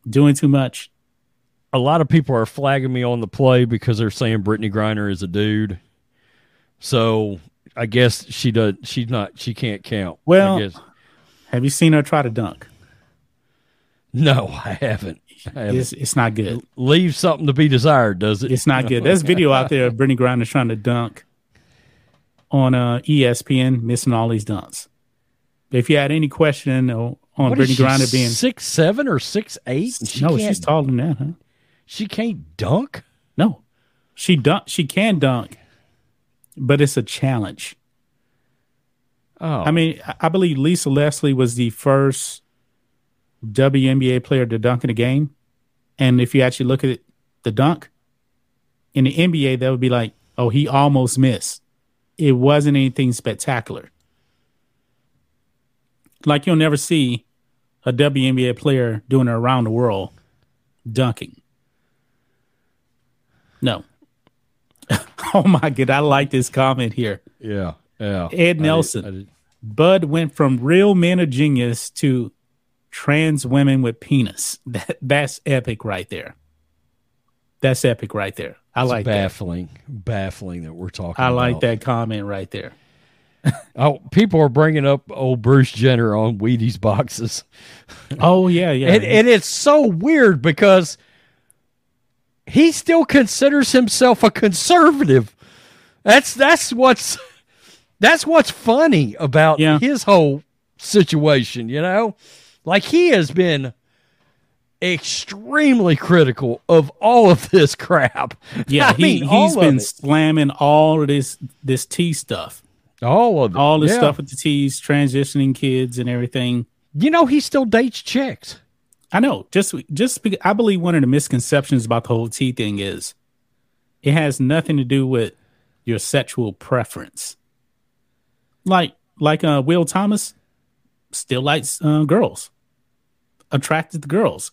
doing too much. A lot of people are flagging me on the play because they're saying Brittany Griner is a dude. So I guess she does. She's not. She can't count. Well, I guess. Have you seen her try to dunk? No, I haven't. I haven't. It's, it's not good. Leave something to be desired, does it? It's not good. There's video out there of Brittany Griner trying to dunk on uh, E S P N, missing all these dunks. If you had any question on what Brittany is she, Griner being six seven or six eight, she no, she's taller than that, huh? She can't dunk? No, she dunk. She can dunk, but it's a challenge. Oh, I mean, I believe Lisa Leslie was the first W N B A player to dunk in a game. And if you actually look at it, the dunk in the N B A, that would be like, oh, he almost missed. It wasn't anything spectacular. Like, you'll never see a W N B A player doing it around the world dunking. No. Oh, my God. I like this comment here. Yeah. Yeah. Ed Nelson. I did, I did. Bud went from real men of genius to trans women with penis. That, that's epic right there. That's epic right there. I it's like baffling, that. Baffling that we're talking I about. I like that comment right there. Oh, people are bringing up old Bruce Jenner on Wheaties boxes. Oh, yeah, yeah. And, and it's so weird because he still considers himself a conservative. That's that's what's that's what's funny about yeah. his whole situation, you know? Like, he has been extremely critical of all of this crap. Yeah, I he, mean, he's been slamming all of this, this tea stuff. All of it. All this yeah. stuff with the teas, transitioning kids and everything. You know, he still dates chicks. I know. Just, just because I believe one of the misconceptions about the whole tea thing is it has nothing to do with your sexual preference. Like, like uh, Will Thomas still likes uh, girls. Attracted to girls.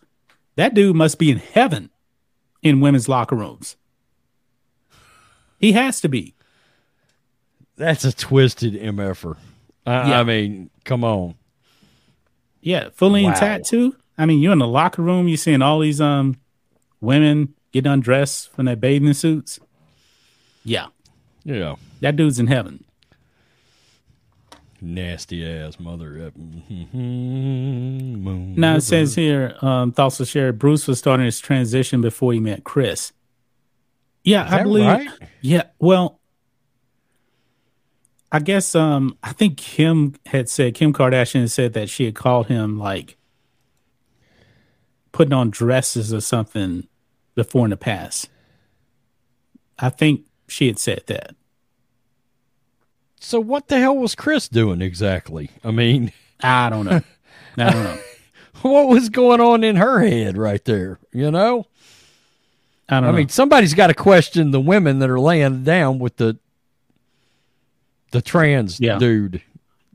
That dude must be in heaven in women's locker rooms. He has to be. That's a twisted mf'er. I, yeah. I mean, come on. Yeah, fully wow. in tattoo. I mean, you're in the locker room. You're seeing all these um women getting undressed from their bathing suits. Yeah, yeah. That dude's in heaven. Nasty ass mother. Now it says here, um, thoughts to share. Bruce was starting his transition before he met Chris. Yeah, Is I believe. Right? Yeah, well. I guess um, I think Kim had said, Kim Kardashian had said that she had called him like putting on dresses or something before in the past. I think she had said that. So what the hell was Chris doing exactly? I mean, I don't know. I don't know. What was going on in her head right there, you know? I don't I know. I mean, somebody's got to question the women that are laying down with the The trans yeah. dude.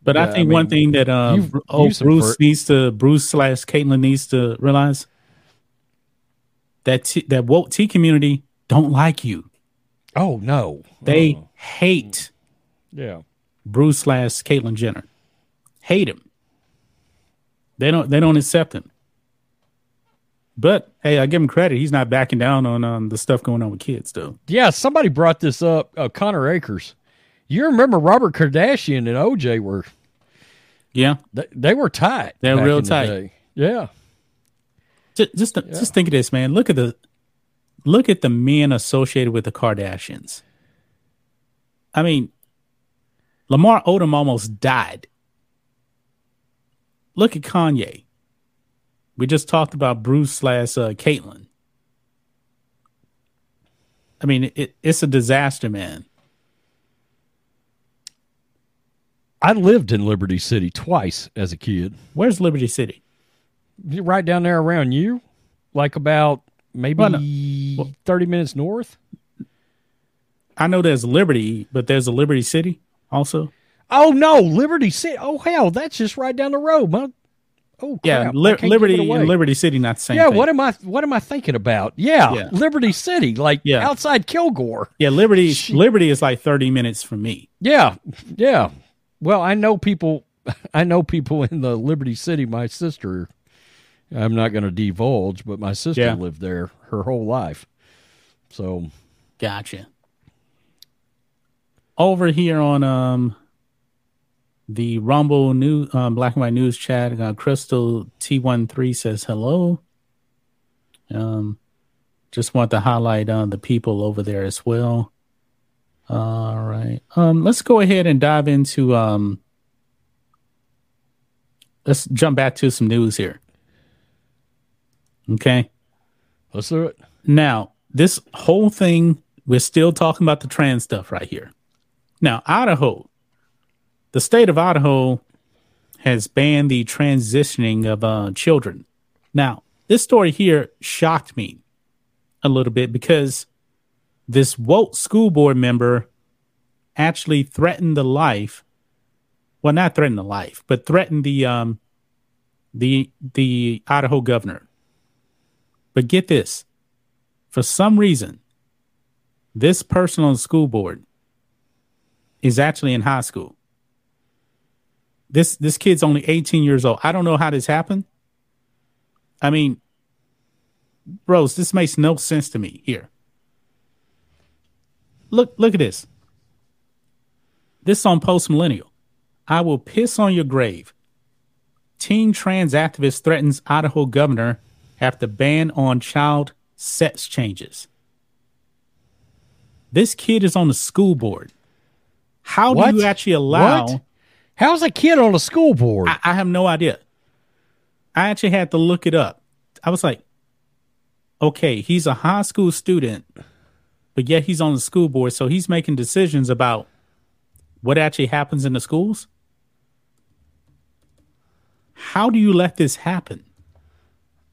But yeah, I think I mean, one thing that uh, you, you oh, Bruce needs to, Bruce slash Caitlin needs to realize that t- that woke T community don't like you. Oh, no. They oh. hate yeah. Bruce slash Caitlin Jenner. Hate him. They don't They don't accept him. But, hey, I give him credit. He's not backing down on um, the stuff going on with kids, though. Yeah, somebody brought this up. Uh, Connor Akers. You remember Robert Kardashian and O J were, yeah, they, they were tight. They were real tight. Yeah. Just, just, yeah. just think of this, man. Look at the, look at the men associated with the Kardashians. I mean, Lamar Odom almost died. Look at Kanye. We just talked about Bruce slash uh, Caitlyn. I mean, it, it's a disaster, man. I lived in Liberty City twice as a kid. Where's Liberty City? Right down there around you, like about maybe well, no. well, thirty minutes north. I know there's Liberty, but there's a Liberty City also. Oh, no, Liberty City. Oh, hell, that's just right down the road. My, oh, crap. Yeah, Li- Liberty and Liberty City, not the same yeah, thing. Yeah, what am I What am I thinking about? Yeah, yeah. Liberty City, like yeah. outside Kilgore. Yeah, Liberty Shit. Liberty is like thirty minutes from me. Yeah, yeah. Well, I know people I know people in the Liberty City. My sister, I'm not going to divulge, but my sister yeah. lived there her whole life. So, gotcha. Over here on um the Rumble new um, black and white news chat, uh, Crystal T thirteen says hello. Um, just want to highlight uh, the people over there as well. All right, um, let's go ahead and dive into. Um, let's jump back to some news here. Okay, let's do it. Now, this whole thing, we're still talking about the trans stuff right here. Now, Idaho. The state of Idaho has banned the transitioning of uh, children. Now, this story here shocked me a little bit because this woke school board member actually threatened the life. Well, not threatened the life, but threatened the um, the the Idaho governor. But get this. For some reason, this person on the school board is actually in high school. This this kid's only eighteen years old. I don't know how this happened. I mean, bros, this makes no sense to me here. Look, look at this. This is on Post Millennial. I will piss on your grave. Teen trans activist threatens Idaho governor after ban on child sex changes. This kid is on the school board. How what? do you actually allow... What? How's a kid on a school board? I, I have no idea. I actually had to look it up. I was like, okay, he's a high school student, but yet he's on the school board, so he's making decisions about what actually happens in the schools. How do you let this happen?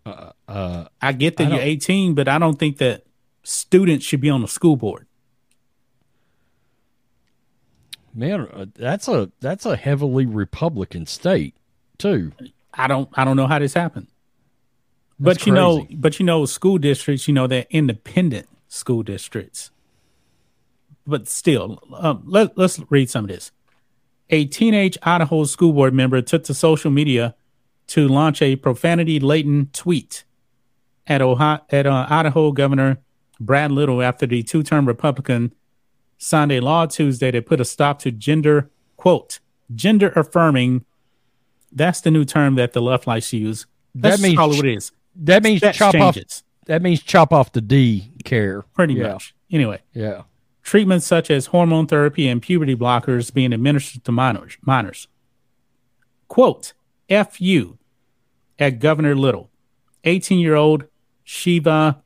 Uh, uh, I get that I you're eighteen, but I don't think that students should be on the school board. Man, that's a that's a heavily Republican state, too. I don't I don't know how this happened, that's but you crazy. know, but you know, school districts, you know, they're independent school districts. But still, um, let let's read some of this. A teenage Idaho school board member took to social media to launch a profanity-laden tweet at Ohio at uh, Idaho Governor Brad Little after the two-term Republican signed a law Tuesday that put a stop to gender, quote, gender affirming. That's the new term that the left likes to use. That's that means, all it is. That means that chop changes. off. That means chop off the D care. Pretty yeah. much. Anyway. Yeah. Treatments such as hormone therapy and puberty blockers being administered to minors. minors. Quote, F you at Governor Little, eighteen-year-old Shiva.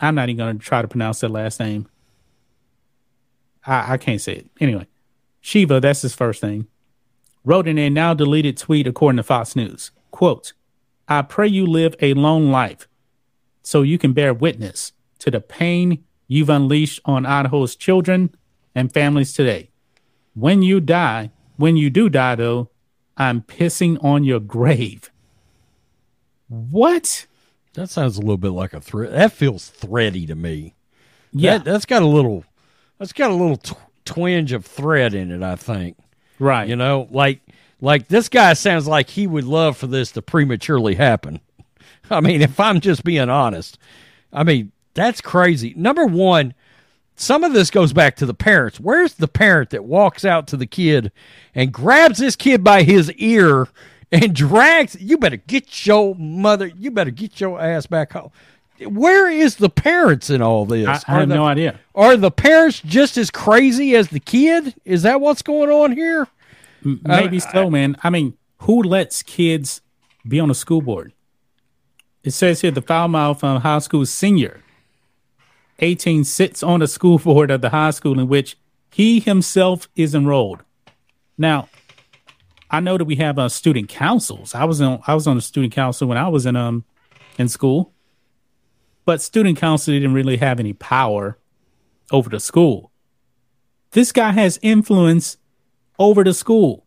I'm not even going to try to pronounce that last name. I, I can't say it. Anyway, Shiva, that's his first name, wrote in a now deleted tweet according to Fox News. Quote, I pray you live a long life so you can bear witness to the pain you've unleashed on Idaho's children and families today. When you die, when you do die, though, I'm pissing on your grave. What? That sounds a little bit like a threat. That feels thready to me. Yeah. That, that's got a little... It's got a little tw- twinge of thread in it, I think. Right. You know, like like this guy sounds like he would love for this to prematurely happen. I mean, if I'm just being honest, I mean, that's crazy. Number one, some of this goes back to the parents. Where's the parent that walks out to the kid and grabs this kid by his ear and drags, you better get your mother, you better get your ass back home. Where is the parents in all this? I, I have the, no idea. Are the parents just as crazy as the kid? Is that what's going on here? Maybe uh, so, I, man. I mean, who lets kids be on a school board? It says here the foul-mouthed um, high school senior, eighteen, sits on the school board of the high school in which he himself is enrolled. Now, I know that we have uh, student councils. I was on I was on a student council when I was in um in school, but student council didn't really have any power over the school. This guy has influence over the school.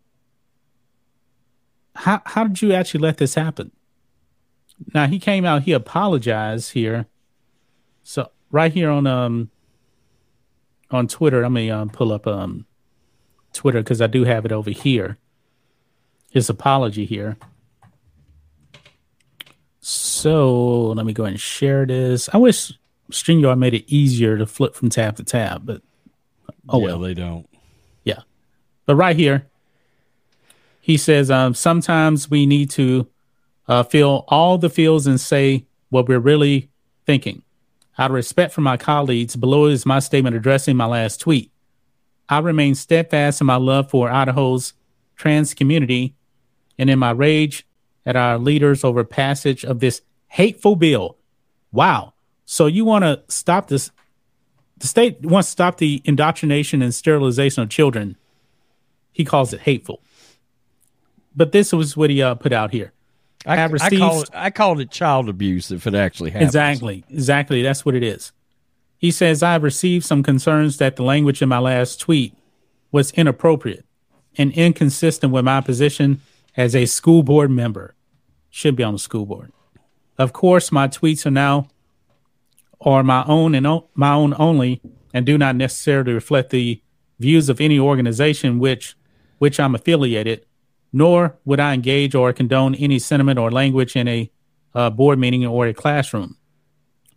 How how did you actually let this happen? Now, he came out, he apologized here. So right here on um on Twitter, let me um, pull up um Twitter because I do have it over here. His apology here. So let me go ahead and share this. I wish StreamYard made it easier to flip from tab to tab, but oh yeah, well, they don't. Yeah, but right here, he says, um, sometimes we need to uh, feel all the feels and say what we're really thinking. Out of respect for my colleagues, below is my statement addressing my last tweet. I remain steadfast in my love for Idaho's trans community and in my rage at our leaders over passage of this hateful bill. Wow. So you want to stop this? The state wants to stop the indoctrination and sterilization of children. He calls it hateful. But this was what he uh, put out here. I, I, received, I, call it, I called it child abuse if it actually happens. Exactly. Exactly. That's what it is. He says, I have received some concerns that the language in my last tweet was inappropriate and inconsistent with my position as a school board member. Should be on the school board. Of course, my tweets are now are my own and o- my own only and do not necessarily reflect the views of any organization which which I'm affiliated, nor would I engage or condone any sentiment or language in a uh, board meeting or a classroom.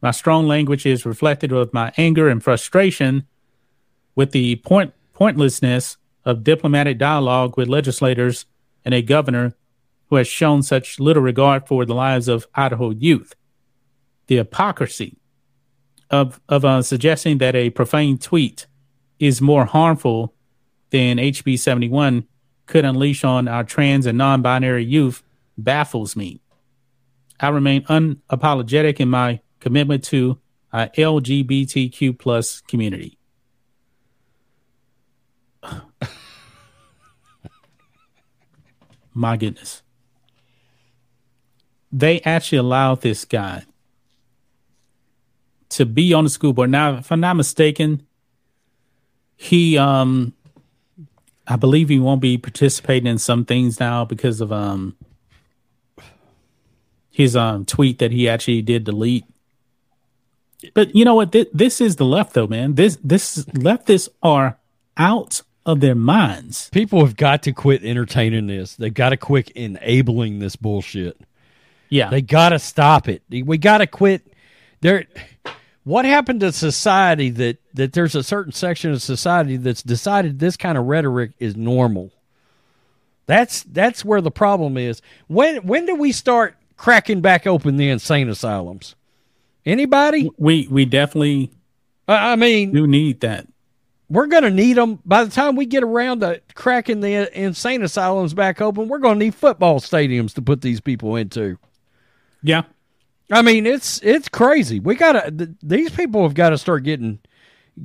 My strong language is reflected of my anger and frustration with the point pointlessness of diplomatic dialogue with legislators and a governor who has shown such little regard for the lives of Idaho youth. The hypocrisy of of uh, suggesting that a profane tweet is more harmful than H B seventy-one could unleash on our trans and non-binary youth baffles me. I remain unapologetic in my commitment to our L G B T Q plus community. My goodness. They actually allowed this guy to be on the school board. Now, if I'm not mistaken, he, um, I believe he won't be participating in some things now because of um his um tweet that he actually did delete. But you know what? Th- this is the left, though, man. This this leftists are out of their minds. People have got to quit entertaining this. They've got to quit enabling this bullshit. Yeah, they got to stop it. We got to quit. There, what happened to society that that there's a certain section of society that's decided this kind of rhetoric is normal? That's that's where the problem is. When when do we start cracking back open the insane asylums? Anybody? We we definitely. Uh, I mean, do need that. We're going to need them by the time we get around to cracking the insane asylums back open. We're going to need football stadiums to put these people into. Yeah, I mean it's it's crazy. We gotta th- these people have got to start getting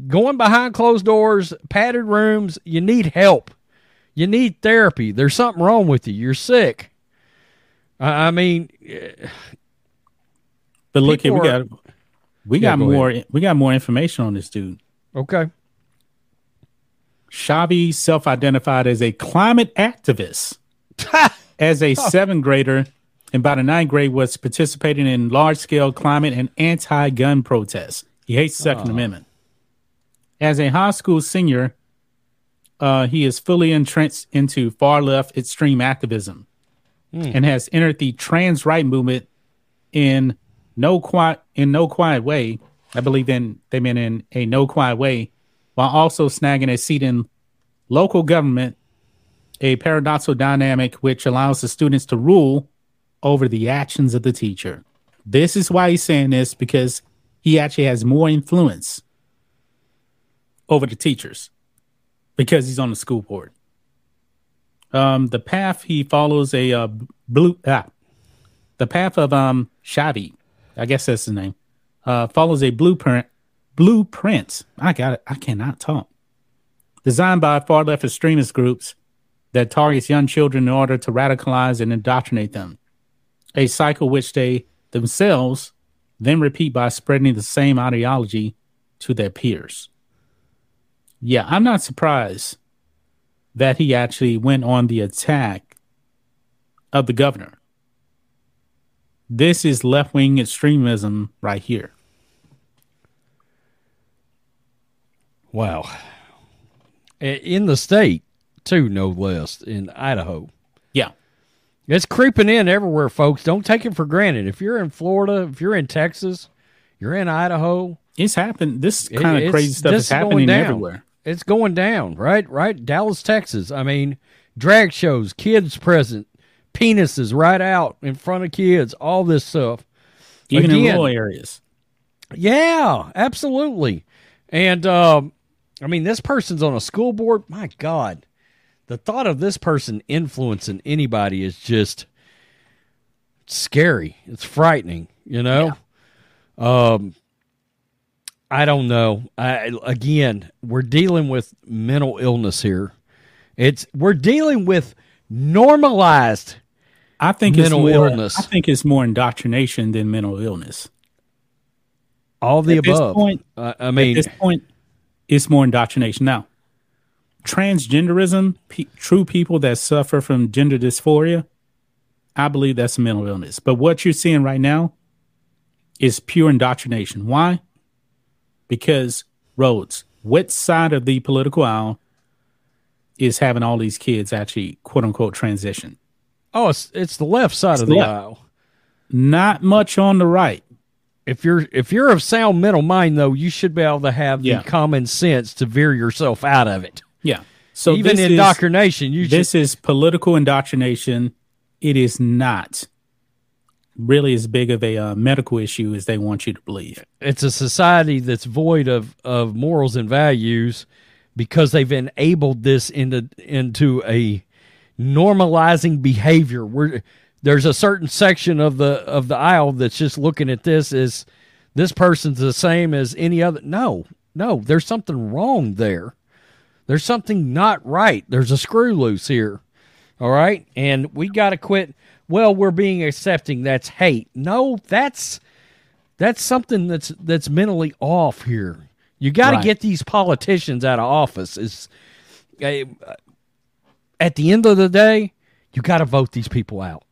going behind closed doors, padded rooms. You need help. You need therapy. There's something wrong with you. You're sick. Uh, I mean. Uh, But look here, we got we got more we got more information on this dude. Okay. Shabi self-identified as a climate activist as a seventh grader, and by the ninth grade was participating in large-scale climate and anti-gun protests. He hates the Second uh. Amendment. As a high school senior, uh, he is fully entrenched into far-left extreme activism mm. and has entered the trans right movement in No quiet in no quiet way. I believe in they meant in a no quiet way, while also snagging a seat in local government, a paradoxical dynamic which allows the students to rule over the actions of the teacher. This is why he's saying this, because he actually has more influence over the teachers because he's on the school board. Um, the path he follows a uh, blue ah, the path of um Shavi. I guess that's the name, uh, follows a blueprint. Blueprints. I got it. I cannot talk. Designed by far left extremist groups that targets young children in order to radicalize and indoctrinate them, a cycle which they themselves then repeat by spreading the same ideology to their peers. Yeah, I'm not surprised that he actually went on the attack of the governor. This is left-wing extremism right here. Wow. In the state, too, no less, in Idaho. Yeah. It's creeping in everywhere, folks. Don't take it for granted. If you're in Florida, if you're in Texas, you're in Idaho. It's happened. This kind it, of crazy stuff is happening everywhere. It's going down, right? Right? Dallas, Texas. I mean, drag shows, kids present, penises right out in front of kids, all this stuff. Even Again, in rural areas. Yeah, absolutely. And, um, I mean, this person's on a school board. My God, the thought of this person influencing anybody is just scary. It's frightening, you know? Yeah. Um, I don't know. I, again, we're dealing with mental illness here. It's we're dealing with normalized I think mental it's more, illness. I think it's more indoctrination than mental illness. All the at above. This point, uh, I mean, at this point, it's more indoctrination. Now, transgenderism, pe- true people that suffer from gender dysphoria, I believe that's a mental illness. But what you're seeing right now is pure indoctrination. Why? Because Rhodes, which side of the political aisle is having all these kids actually, quote unquote, transition? Oh, it's it's the left side it's of the left. aisle. Not much on the right. If you're if you're of sound mental mind, though, you should be able to have yeah. the common sense to veer yourself out of it. Yeah. So even indoctrination, is, you this should, is political indoctrination. It is not really as big of a uh, medical issue as they want you to believe. It's a society that's void of, of morals and values because they've enabled this into into a normalizing behavior. We're, there's a certain section of the of the aisle that's just looking at this as this person's the same as any other. No, no, there's something wrong there. There's something not right. There's a screw loose here. All right? And we got to quit... Well, we're being accepting. That's hate. No, that's that's something that's that's mentally off here. You got to right. get these politicians out of office. Is uh, at the end of the day, you got to vote these people out.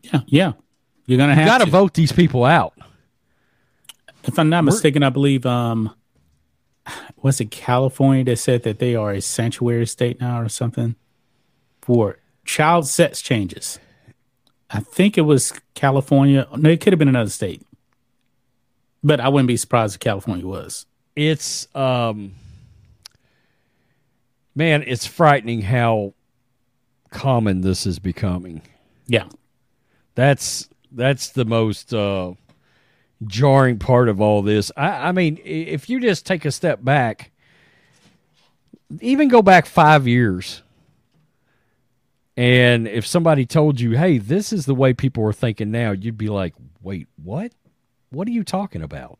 Yeah, yeah, you're gonna have you gotta to vote these people out. If I'm not we're, mistaken, I believe um, was it California that said that they are a sanctuary state now or something for child sex changes. I think it was California. No, it could have been another state. But I wouldn't be surprised if California was. It's, um, man, it's frightening how common this is becoming. Yeah. That's that's the most uh, jarring part of all this. I, I mean, if you just take a step back, even go back five years, and if somebody told you, hey, this is the way people are thinking now, you'd be like, wait, what? What are you talking about?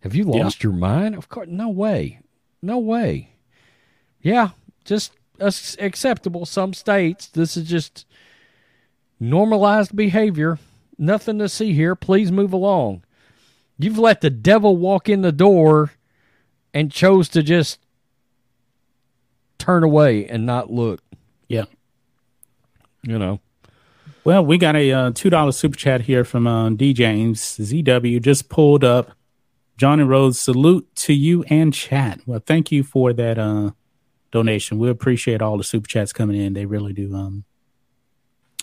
Have you lost yeah. your mind? Of course, no way. No way. Yeah, just uh, acceptable. Some states, this is just normalized behavior. Nothing to see here. Please move along. You've let the devil walk in the door and chose to just turn away and not look. Yeah. You know, well, we got a uh, two dollar super chat here from uh, D James Z W. Just pulled up. Johnny Rhodes, salute to you and chat. Well, thank you for that uh, donation. We appreciate all the super chats coming in. They really do um,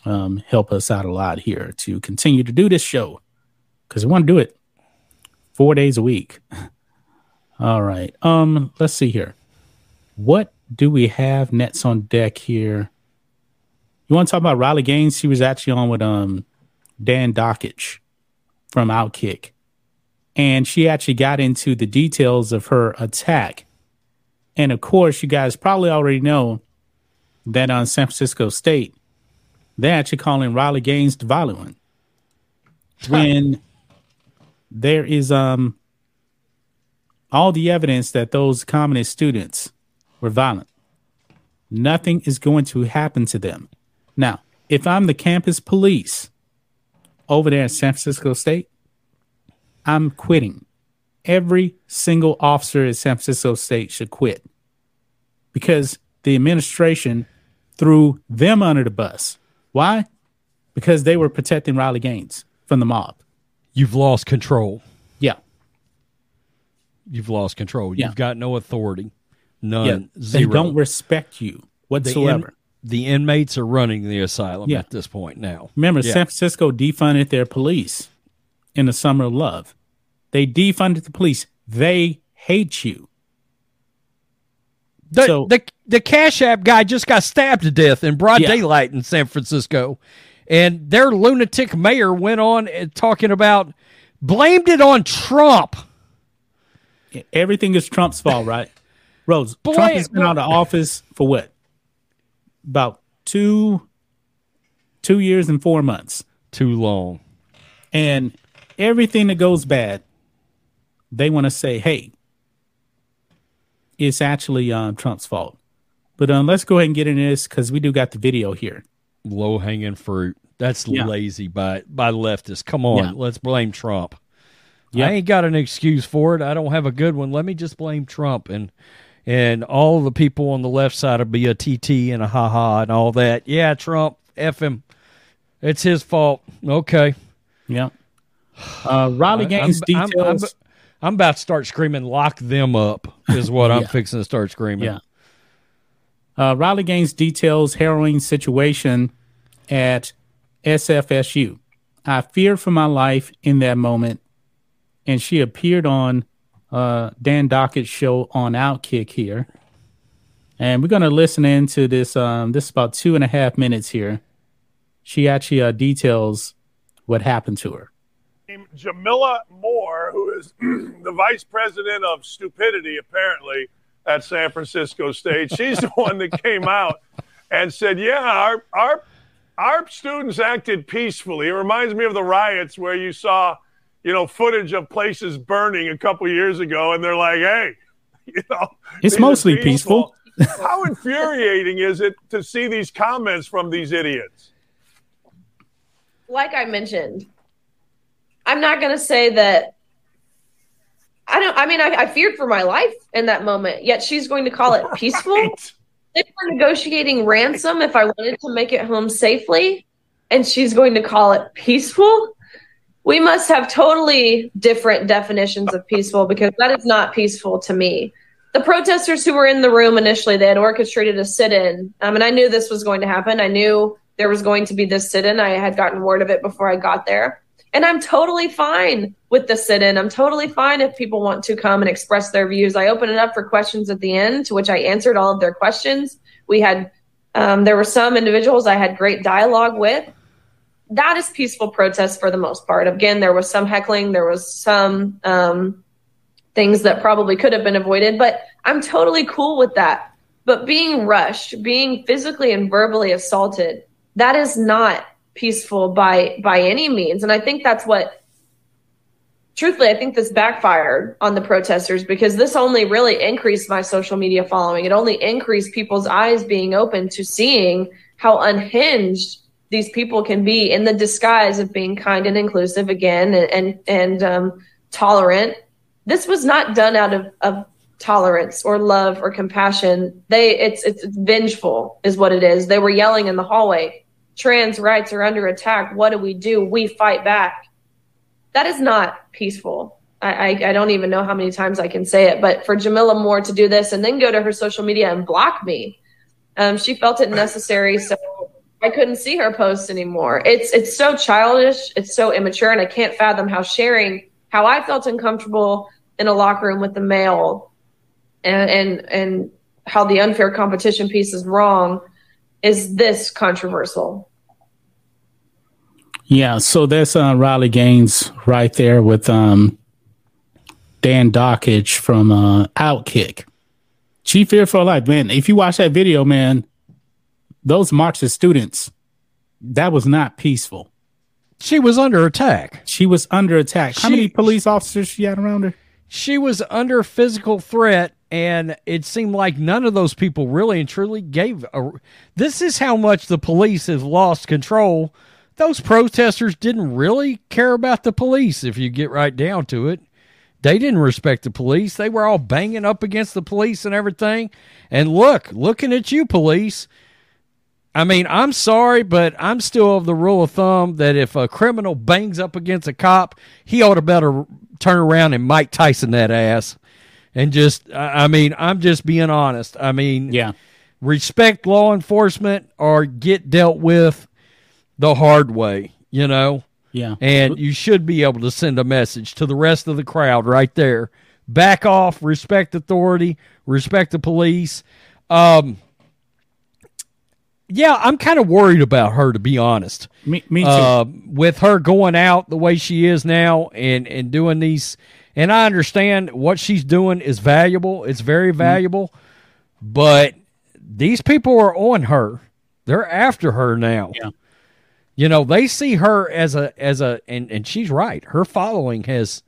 um, help us out a lot here to continue to do this show because we want to do it four days a week. All right. Um, let's see here. What do we have nets on deck here? You want to talk about Riley Gaines? She was actually on with um, Dan Dockage from Outkick. And she actually got into the details of her attack. And, of course, you guys probably already know that on San Francisco State, they're actually calling Riley Gaines the violent one. When there is um all the evidence that those communist students were violent. Nothing is going to happen to them. Now, if I'm the campus police over there at San Francisco State, I'm quitting. Every single officer at San Francisco State should quit because the administration threw them under the bus. Why? Because they were protecting Riley Gaines from the mob. You've lost control. Yeah. You've lost control. Yeah. You've got no authority. None. Yeah. Zero. They don't respect you whatsoever. The, in, the inmates are running the asylum yeah. at this point now. Remember, yeah. San Francisco defunded their police in the summer of love. They defunded the police. They hate you. The, so, the the Cash App guy just got stabbed to death in broad yeah. daylight in San Francisco. And their lunatic mayor went on talking about, blamed it on Trump. Yeah, everything is Trump's fault, right? Rose, Boy, Trump has been out of office for what? About two, two years and four months. Too long. And everything that goes bad, they want to say, hey, it's actually um, Trump's fault. But um, let's go ahead and get into this because we do got the video here. Low-hanging fruit. That's yeah. lazy by, by leftists. Come on, yeah. let's blame Trump. Yeah. I ain't got an excuse for it. I don't have a good one. Let me just blame Trump. And and all the people on the left side will be a T T and a ha-ha and all that. Yeah, Trump, F him. It's his fault. Okay. Yeah. Uh, Riley Gaines I'm, details. I'm, I'm, I'm about to start screaming, lock them up, is what yeah. I'm fixing to start screaming. Yeah. Uh, Riley Gaines details harrowing situation at S F S U. I feared for my life in that moment. And she appeared on uh, Dan Dockage's show on Outkick here. And we're going to listen into this. Um, this is about two and a half minutes here. She actually uh, details what happened to her. Jamila Moore, who is the vice president of stupidity, apparently, at San Francisco State. She's the one that came out and said, yeah, our, our, our students acted peacefully. It reminds me of the riots where you saw – you know, footage of places burning a couple years ago, and they're like, hey, you know. It's mostly peaceful. peaceful. How infuriating is it to see these comments from these idiots? Like I mentioned, I'm not going to say that I don't, I mean, I, I feared for my life in that moment, yet she's going to call it peaceful. Right. They were negotiating ransom if I wanted to make it home safely, and she's going to call it peaceful. We must have totally different definitions of peaceful because that is not peaceful to me. The protesters who were in the room initially, they had orchestrated a sit-in. Um, and I knew this was going to happen. I knew there was going to be this sit-in. I had gotten word of it before I got there. And I'm totally fine with the sit-in. I'm totally fine if people want to come and express their views. I opened it up for questions at the end, to which I answered all of their questions. We had um, there were some individuals I had great dialogue with. That is peaceful protest for the most part. Again, there was some heckling. There was some um, things that probably could have been avoided, but I'm totally cool with that. But being rushed, being physically and verbally assaulted, that is not peaceful by by any means. And I think that's what, truthfully, I think this backfired on the protesters because this only really increased my social media following. It only increased people's eyes being open to seeing how unhinged these people can be in the disguise of being kind and inclusive again and and, and um, tolerant. This was not done out of, of tolerance or love or compassion. They it's, it's it's vengeful is what it is. They were yelling in the hallway, trans rights are under attack. What do we do? We fight back. That is not peaceful. I, I, I don't even know how many times I can say it, but for Jamila Moore to do this and then go to her social media and block me, um, she felt it necessary. So I couldn't see her posts anymore. It's it's so childish. It's so immature. And I can't fathom how sharing how I felt uncomfortable in a locker room with the male and and, and how the unfair competition piece is wrong is this controversial. Yeah. So that's uh, Riley Gaines right there with um, Dan Dockage from uh, Outkick. She feared for her life. Man, if you watch that video, man, those Marxist students, that was not peaceful. She was under attack. She was under attack. How she, many police officers she had around her? She was under physical threat And it seemed like none of those people really and truly gave a... This is how much the police have lost control. Those protesters didn't really care about the police, if you get right down to it. They didn't respect the police. They were all banging up against the police and everything. And look, looking at you, police. I mean, I'm sorry, but I'm still of the rule of thumb that if a criminal bangs up against a cop, he ought to better turn around and Mike Tyson that ass. And just, I mean, I'm just being honest. I mean, yeah. Respect law enforcement or get dealt with the hard way, you know? Yeah. And you should be able to send a message to the rest of the crowd right there. Back off, respect authority, respect the police. Um, yeah, I'm kind of worried about her, to be honest. Me, me too. Uh, with her going out the way she is now and, and doing these, and I understand what she's doing is valuable. It's very valuable, mm-hmm. but these people are on her. They're after her now. Yeah. You know, they see her as a, as a, and, and she's right. Her following has,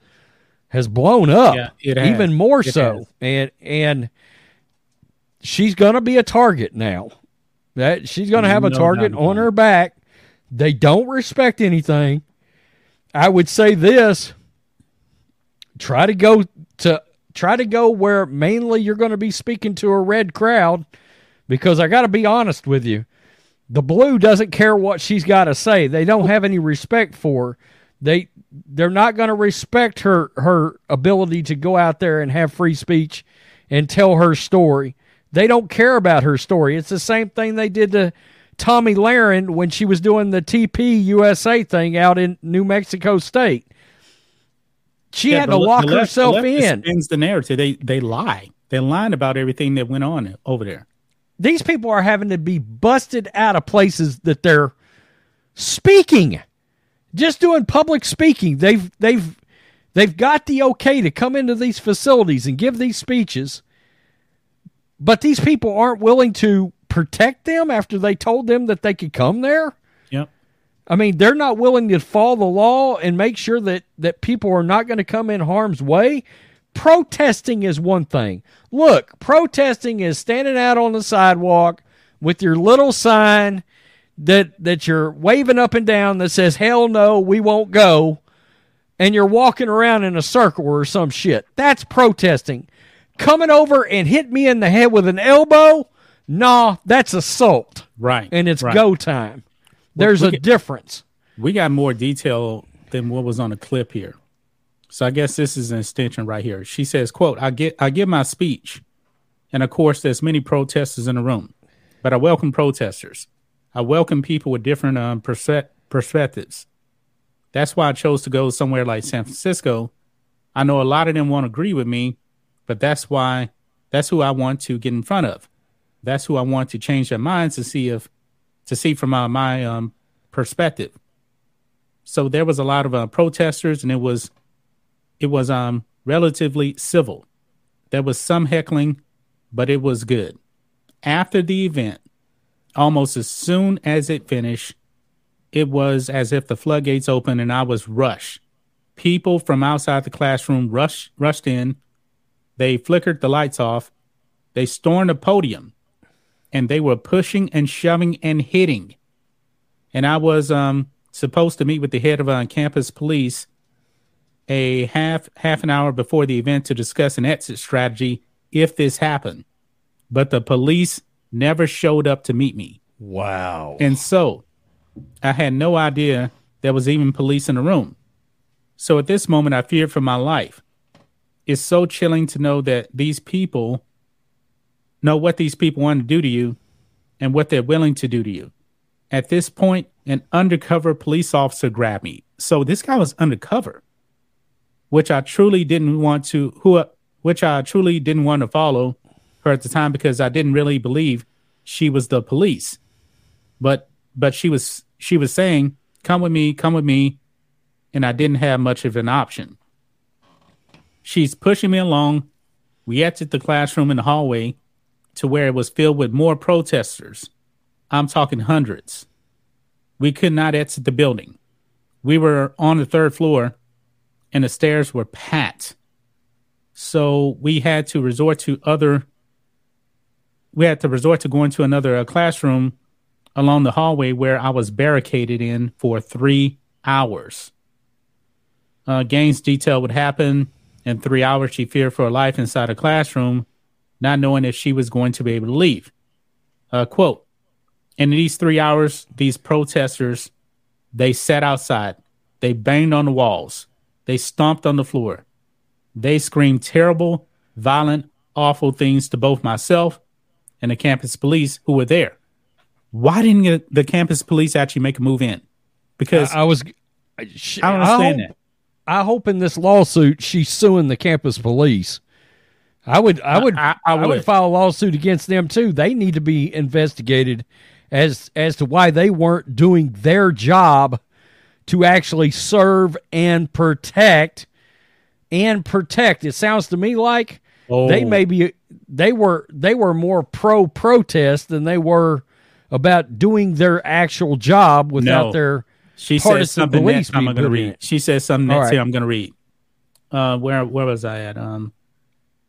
has blown up yeah, it has. even more it so. Has. And, and she's going to be a target now. That she's going to have no, a target on her back. They don't respect anything. I would say this, try to go to, try to go where mainly you're going to be speaking to a red crowd, because I got to be honest with you. The blue doesn't care what she's got to say. They don't have any respect for her. They, they're not going to respect her, her ability to go out there and have free speech and tell her story. They don't care about her story. It's the same thing they did to Tommy Lahren when she was doing the T P U S A thing out in New Mexico State. She yeah, had to lock left, herself the left in. Spins the narrative. They, they lie. They're lying about everything that went on over there. These people are having to be busted out of places that they're speaking, just doing public speaking. They've, they've, they've got the okay to come into these facilities and give these speeches, but these people aren't willing to protect them after they told them that they could come there. Yep. I mean, they're not willing to follow the law and make sure that, that people are not going to come in harm's way. Protesting is one thing. Look, protesting is standing out on the sidewalk with your little sign that that you're waving up and down that says, hell no, we won't go, and you're walking around in a circle or some shit. That's protesting. Coming over and hit me in the head with an elbow? Nah, that's assault. Right. And it's right. go time. There's a difference. We got more detail than what was on the clip here. So I guess this is an extension right here. She says, quote, I get, I give my speech. And of course, there's many protesters in the room, but I welcome protesters. I welcome people with different um, perspectives. That's why I chose to go somewhere like San Francisco. I know a lot of them won't agree with me, but that's why, that's who I want to get in front of. That's who I want to change their minds to see if, to see from my, my um, perspective. So there was a lot of uh, protesters, and it was, It was um, relatively civil. There was some heckling, but it was good. After the event, almost as soon as it finished, it was as if the floodgates opened and I was rushed. People from outside the classroom rushed, rushed in. They flickered the lights off. They stormed the podium, and they were pushing and shoving and hitting. And I was um, supposed to meet with the head of uh, campus police a half half an hour before the event to discuss an exit strategy if this happened. But the police never showed up to meet me. Wow. And so I had no idea there was even police in the room. So at this moment, I feared for my life. It's so chilling to know that these people know what these people want to do to you and what they're willing to do to you. At this point, an undercover police officer grabbed me. So this guy was undercover. Which I truly didn't want to, who, which I truly didn't want to follow her at the time because I didn't really believe she was the police. But, but she was, she was saying, "Come with me, come with me," and I didn't have much of an option. She's pushing me along. We entered the classroom in the hallway to where it was filled with more protesters. I'm talking hundreds. We could not exit the building. We were on the third floor. And the stairs were packed. So we had to resort to other, we had to resort to going to another uh, classroom along the hallway where I was barricaded in for three hours. Uh, Gaines detailed what happened. In three hours, she feared for her life inside a classroom, not knowing if she was going to be able to leave. Uh, quote, in these three hours, these protesters, they sat outside. They banged on the walls. They stomped on the floor. They screamed terrible, violent, awful things to both myself and the campus police who were there. Why didn't the campus police actually make a move in? Because I, I was, I, she, I don't understand I hope, that. I hope in this lawsuit she's suing the campus police. I would, I would, I, I, I, would. I would file a lawsuit against them too. They need to be investigated as as to why they weren't doing their job to actually serve and protect and protect. It sounds to me like oh. they may be, they were they were more pro protest than they were about doing their actual job without no. their she says something police. I'm going to read. She says something next right. here I'm going to read. Uh, where where was I at? Um,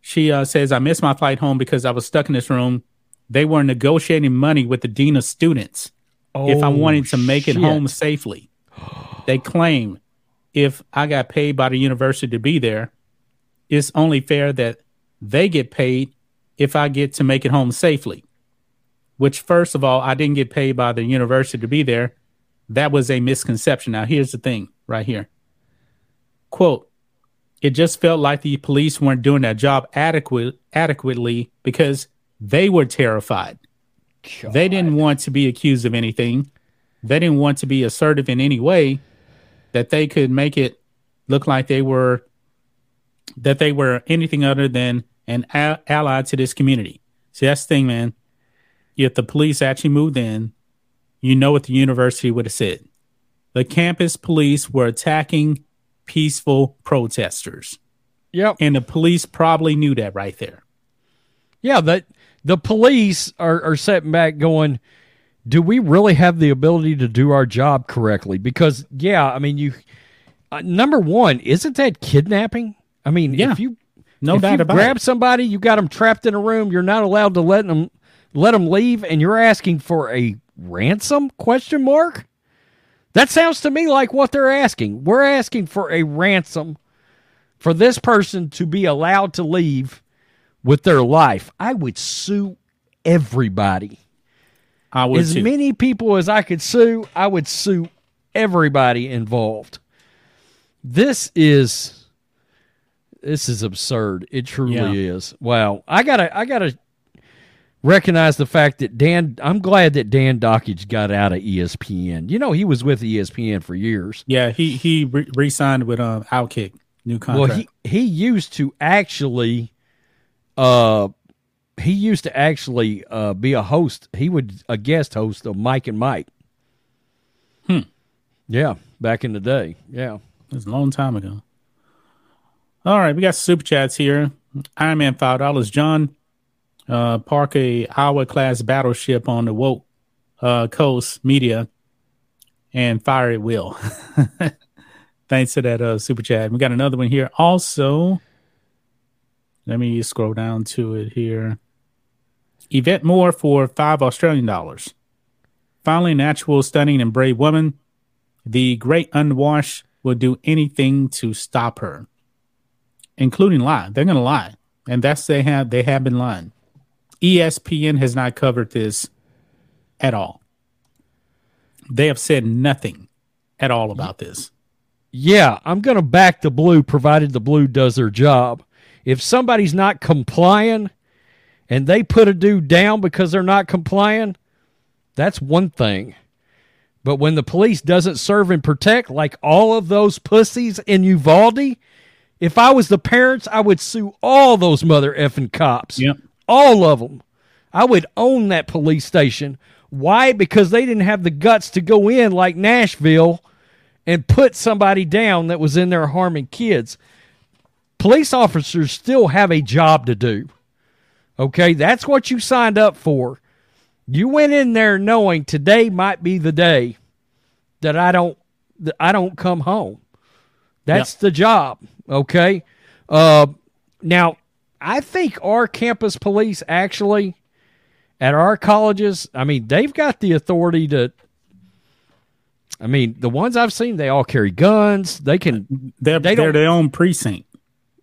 she uh, says I missed my flight home because I was stuck in this room. They were negotiating money with the dean of students oh, if I wanted to make shit. it home safely. They claim if I got paid by the university to be there, it's only fair that they get paid if I get to make it home safely, which, first of all, I didn't get paid by the university to be there. That was a misconception. Now, here's the thing right here. Quote, it just felt like the police weren't doing their job adequate, adequately because they were terrified. God. They didn't want to be accused of anything. They didn't want to be assertive in any way that they could make it look like they were that they were anything other than an a- ally to this community. See, that's the thing, man. If the police actually moved in, you know what the university would have said. The campus police were attacking peaceful protesters. Yep. And the police probably knew that right there. Yeah, the, the police are, are sitting back going, do we really have the ability to do our job correctly? Because, yeah, I mean, you. Uh, number one, isn't that kidnapping? I mean, yeah. if you, no if doubt you about grab it. somebody, you got them trapped in a room, you're not allowed to let them let them leave, and you're asking for a ransom? Question mark. That sounds to me like what they're asking. We're asking for a ransom for this person to be allowed to leave with their life. I would sue everybody. I would as too. many people as I could sue, I would sue everybody involved. This is this is absurd. It truly yeah. is. Wow. I gotta I gotta recognize the fact that Dan I'm glad that Dan Dockage got out of E S P N. You know, he was with E S P N for years. Yeah, he he re- re-signed with um Outkick, new contract. Well, he, he used to actually uh He used to actually uh, be a host. He would a guest host of Mike and Mike. Hmm. Yeah, back in the day. Yeah, it was a long time ago. All right, we got super chats here. Iron Man five dollars. John, uh, park a Iowa class battleship on the woke uh, coast media and fire at will. Thanks to that uh, super chat. We got another one here also. Let me scroll down to it here. Yvette Moore for five Australian dollars. Finally, an actual stunning and brave woman. The great unwashed will do anything to stop her, including lie. They're going to lie, and that's they have they have been lying. E S P N has not covered this at all. They have said nothing at all about this. Yeah, I'm going to back the blue, provided the blue does their job. If somebody's not complying and they put a dude down because they're not complying, that's one thing. But when the police doesn't serve and protect like all of those pussies in Uvalde, if I was the parents, I would sue all those mother effing cops. Yep. All of them. I would own that police station. Why? Because they didn't have the guts to go in like Nashville and put somebody down that was in there harming kids. Police officers still have a job to do. Okay, that's what you signed up for. You went in there knowing today might be the day that I don't that I don't come home. That's yep. the job. Okay, uh, Now, I think our campus police actually at our colleges, I mean, they've got the authority to, I mean, the ones I've seen, they all carry guns. They can, they're, they they're their own precinct.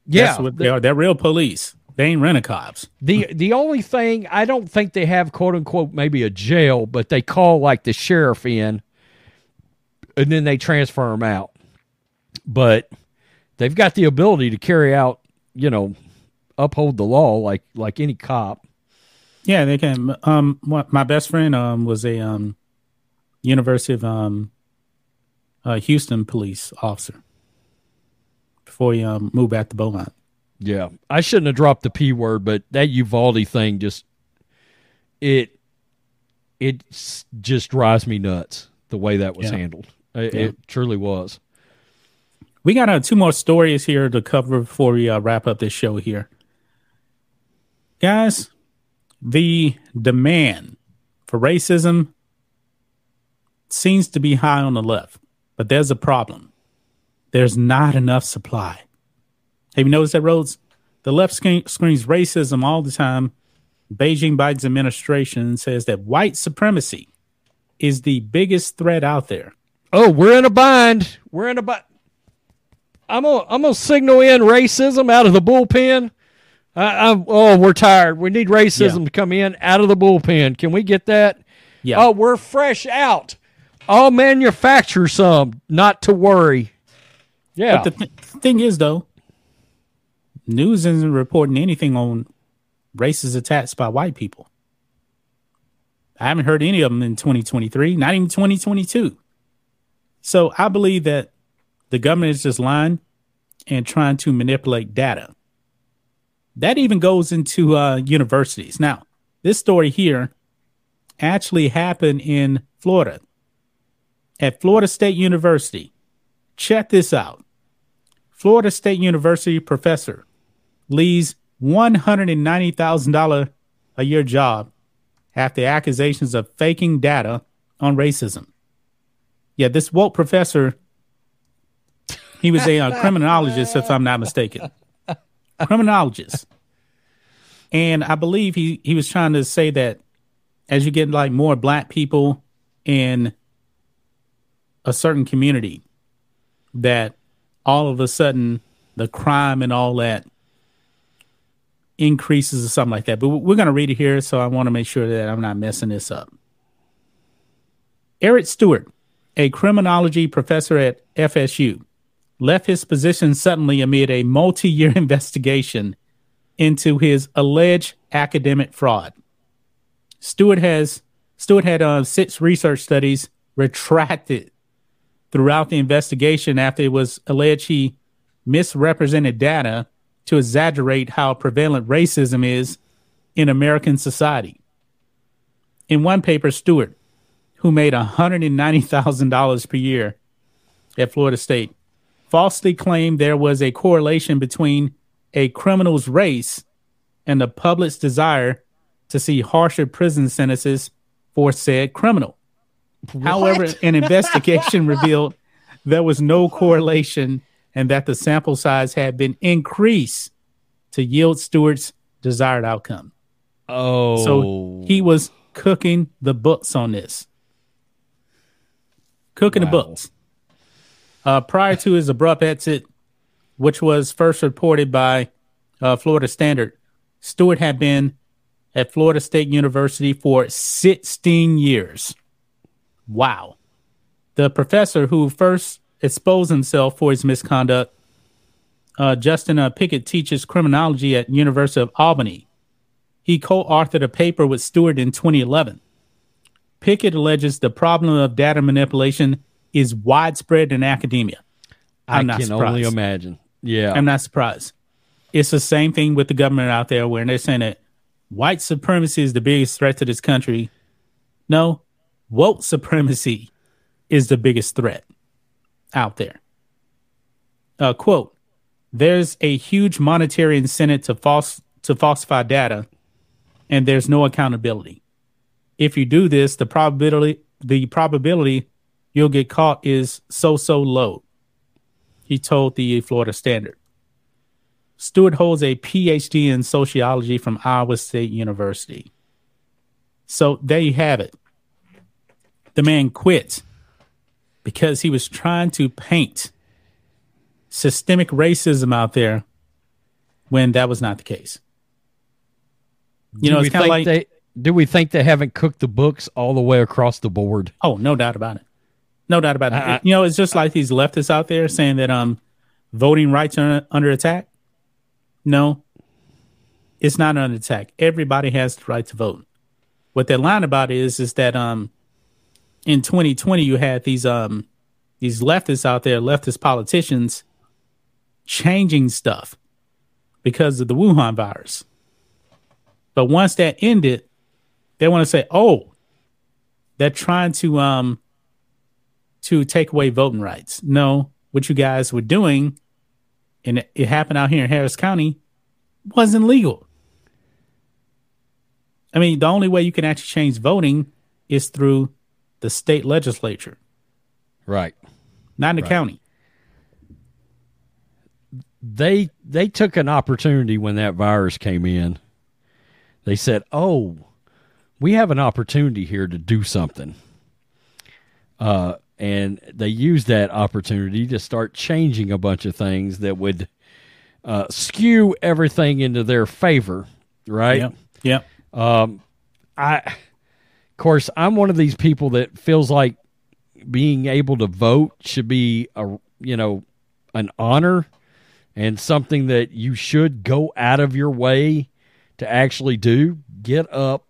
Yeah. That's what they are. They're real police. They ain't rent-a-cops. The the only thing, I don't think they have, quote-unquote, maybe a jail, but they call, like, the sheriff in, and then they transfer them out. But they've got the ability to carry out, you know, uphold the law like like any cop. Yeah, they can. Um, my best friend um was a um University of um uh, Houston police officer before he um, moved back to Beaumont. Yeah, I shouldn't have dropped the P word, but that Uvalde thing just, it it just drives me nuts the way that was yeah. handled. It, yeah. it truly was. We got uh, two more stories here to cover before we uh, wrap up this show here. Guys, the demand for racism seems to be high on the left, but there's a problem. There's not enough supply. Have you noticed that, Rhodes? The left screen, screams racism all the time. Beijing Biden's administration says that white supremacy is the biggest threat out there. Oh, we're in a bind. We're in a bind. I'm gonna I'm gonna signal in racism out of the bullpen. I, I'm, oh, we're tired. We need racism yeah. to come in out of the bullpen. Can we get that? Yeah. Oh, we're fresh out. I'll manufacture some. Not to worry. Yeah. But the th- thing is, though, news isn't reporting anything on racist attacks by white people. I haven't heard any of them in twenty twenty-three, not even twenty twenty-two. So I believe that the government is just lying and trying to manipulate data. That even goes into uh, universities. Now, this story here actually happened in Florida at Florida State University. Check this out. Florida State University professor leaves one hundred ninety thousand dollars a year job after accusations of faking data on racism. Yeah, this woke professor, he was a uh, criminologist, if I'm not mistaken. Criminologist. And I believe he, he was trying to say that as you get like more black people in a certain community, that all of a sudden the crime and all that increases or something like that. But we're going to read it here, so I want to make sure that I'm not messing this up. Eric Stewart, a criminology professor at F S U, left his position suddenly amid a multi-year investigation into his alleged academic fraud. Stewart has Stewart had uh, six research studies retracted throughout the investigation after it was alleged he misrepresented data to exaggerate how prevalent racism is in American society. In one paper, Stewart, who made one hundred ninety thousand dollars per year at Florida State, falsely claimed there was a correlation between a criminal's race and the public's desire to see harsher prison sentences for said criminal. What? However, an investigation revealed there was no correlation and that the sample size had been increased to yield Stewart's desired outcome. Oh. So he was cooking the books on this. Cooking wow. the books. Uh, prior to his abrupt exit, which was first reported by uh, Florida Standard, Stewart had been at Florida State University for sixteen years. Wow. The professor who first exposed himself for his misconduct, uh, Justin uh, Pickett, teaches criminology at University of Albany. He co-authored a paper with Stewart in twenty eleven. Pickett alleges the problem of data manipulation is widespread in academia. I'm I not can surprised. only imagine. Yeah. I'm not surprised. It's the same thing with the government out there where they're saying that white supremacy is the biggest threat to this country. No. Woke supremacy is the biggest threat out there. Uh, quote, there's a huge monetary incentive to false to falsify data, and there's no accountability. If you do this, the probability the probability you'll get caught is so, so low, he told the Florida Standard. Stewart holds a P H D in sociology from Iowa State University. So there you have it. The man quit because he was trying to paint systemic racism out there when that was not the case. You do know, it's kind of like... They, do we think they haven't cooked the books all the way across the board? Oh, no doubt about it. No doubt about I, it. You know, it's just like these leftists out there saying that um, voting rights are under attack. No, it's not under attack. Everybody has the right to vote. What they're lying about is is that um, in twenty twenty, you had these um, these leftists out there, leftist politicians, changing stuff because of the Wuhan virus. But once that ended, they want to say, oh, they're trying to um, to take away voting rights. No, what you guys were doing, and it happened out here in Harris County, wasn't legal. I mean, the only way you can actually change voting is through the state legislature. Right. Not in the right. county. They they took an opportunity when that virus came in. They said, oh, we have an opportunity here to do something. Uh, and they used that opportunity to start changing a bunch of things that would uh, skew everything into their favor, right? Yeah. Yep. Um, I, of course, I'm one of these people that feels like being able to vote should be a, you know, an honor and something that you should go out of your way to actually do. Get up,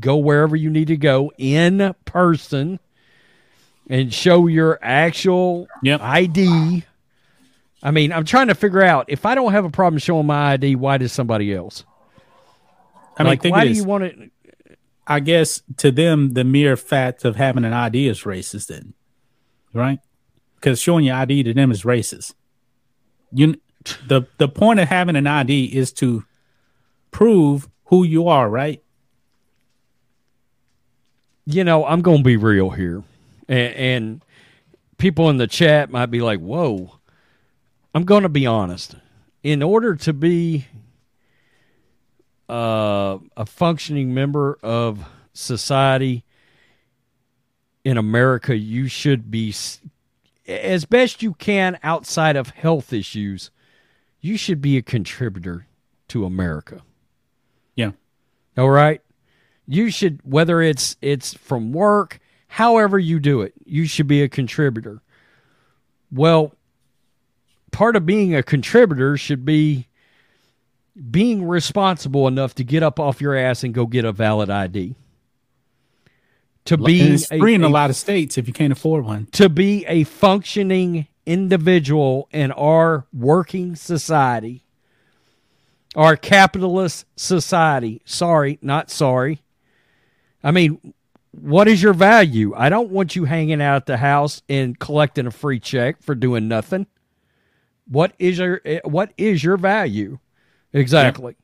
go wherever you need to go in person and show your actual yep. I D. I mean, I'm trying to figure out, if I don't have a problem showing my I D, why does somebody else? I mean, like, why do you want to? I guess to them, the mere fact of having an I D is racist, then, right? Because showing your I D to them is racist. You, the the point of having an I D is to prove who you are, right? You know, I'm going to be real here, and, and people in the chat might be like, "Whoa!" I'm going to be honest. In order to be Uh, a functioning member of society in America, you should be, as best you can outside of health issues, you should be a contributor to America. Yeah. All right? You should, whether it's it's from work, however you do it, you should be a contributor. Well, part of being a contributor should be being responsible enough to get up off your ass and go get a valid I D. To be and it's free a, in a, a lot of states if you can't afford one. To be a functioning individual in our working society, our capitalist society. Sorry, not sorry. I mean, what is your value? I don't want you hanging out at the house and collecting a free check for doing nothing. What is your what is your value? Exactly.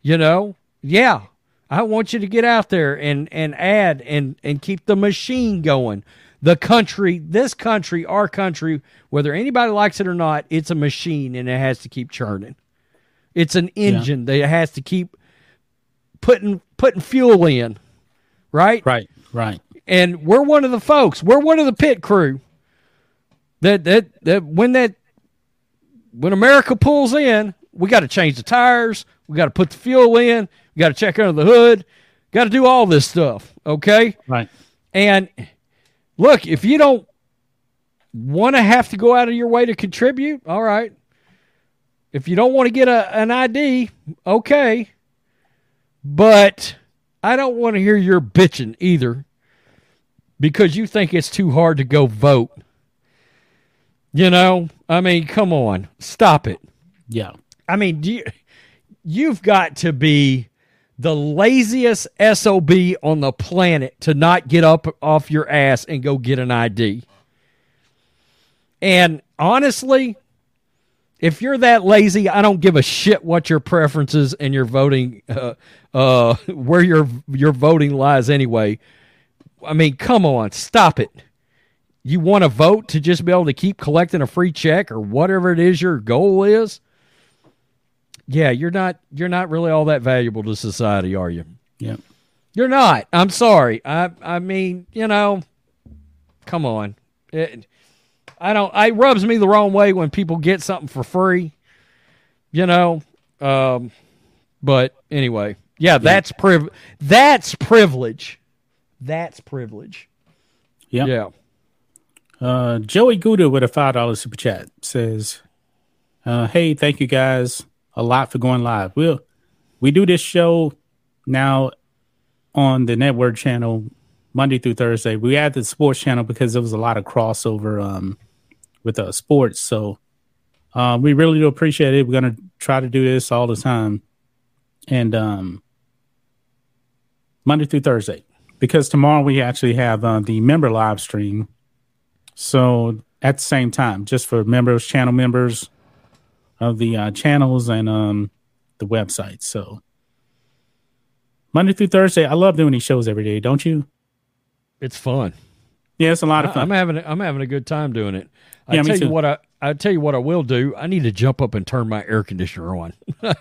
Yeah. You know, yeah, I want you to get out there and, and add and, and keep the machine going. The country, this country, our country, whether anybody likes it or not, it's a machine and it has to keep churning. It's an engine yeah. that has to keep putting putting fuel in, right? Right, right. And we're one of the folks. We're one of the pit crew that that, that when that when America pulls in, we got to change the tires. We got to put the fuel in. We got to check under the hood. Got to do all this stuff, okay? Right. And look, if you don't want to have to go out of your way to contribute, all right. If you don't want to get a, an I D, okay. But I don't want to hear your bitching either because you think it's too hard to go vote. You know, I mean, come on. Stop it. Yeah. I mean, do you, you've got to be the laziest S O B on the planet to not get up off your ass and go get an I D. And honestly, if you're that lazy, I don't give a shit what your preferences and your voting, uh, uh, where your your voting lies anyway. I mean, come on, stop it. You want to vote to just be able to keep collecting a free check or whatever it is your goal is? yeah, you're not you're not really all that valuable to society, are you? Yep. You're not. I'm sorry. I I mean, you know, come on. It, I don't. It rubs me the wrong way when people get something for free, you know. Um, but anyway, yeah, that's yep. priv. That's privilege. That's privilege. Yep. Yeah. Uh, Joey Gouda with a five dollar super chat says, uh, hey, thank you guys a lot for going live. We'll, we do this show now on the network channel Monday through Thursday. We added the sports channel because there was a lot of crossover um, with uh, sports. So uh, we really do appreciate it. We're going to try to do this all the time. And um, Monday through Thursday, because tomorrow we actually have uh, the member live stream. So at the same time, just for members, channel members of the uh, channels and um, the website. So Monday through Thursday, I love doing these shows every day. Don't you? It's fun. Yeah, it's a lot I, of fun. I'm having I'm having a good time doing it. I yeah, tell you what I I tell you what I will do. I need to jump up and turn my air conditioner on. it,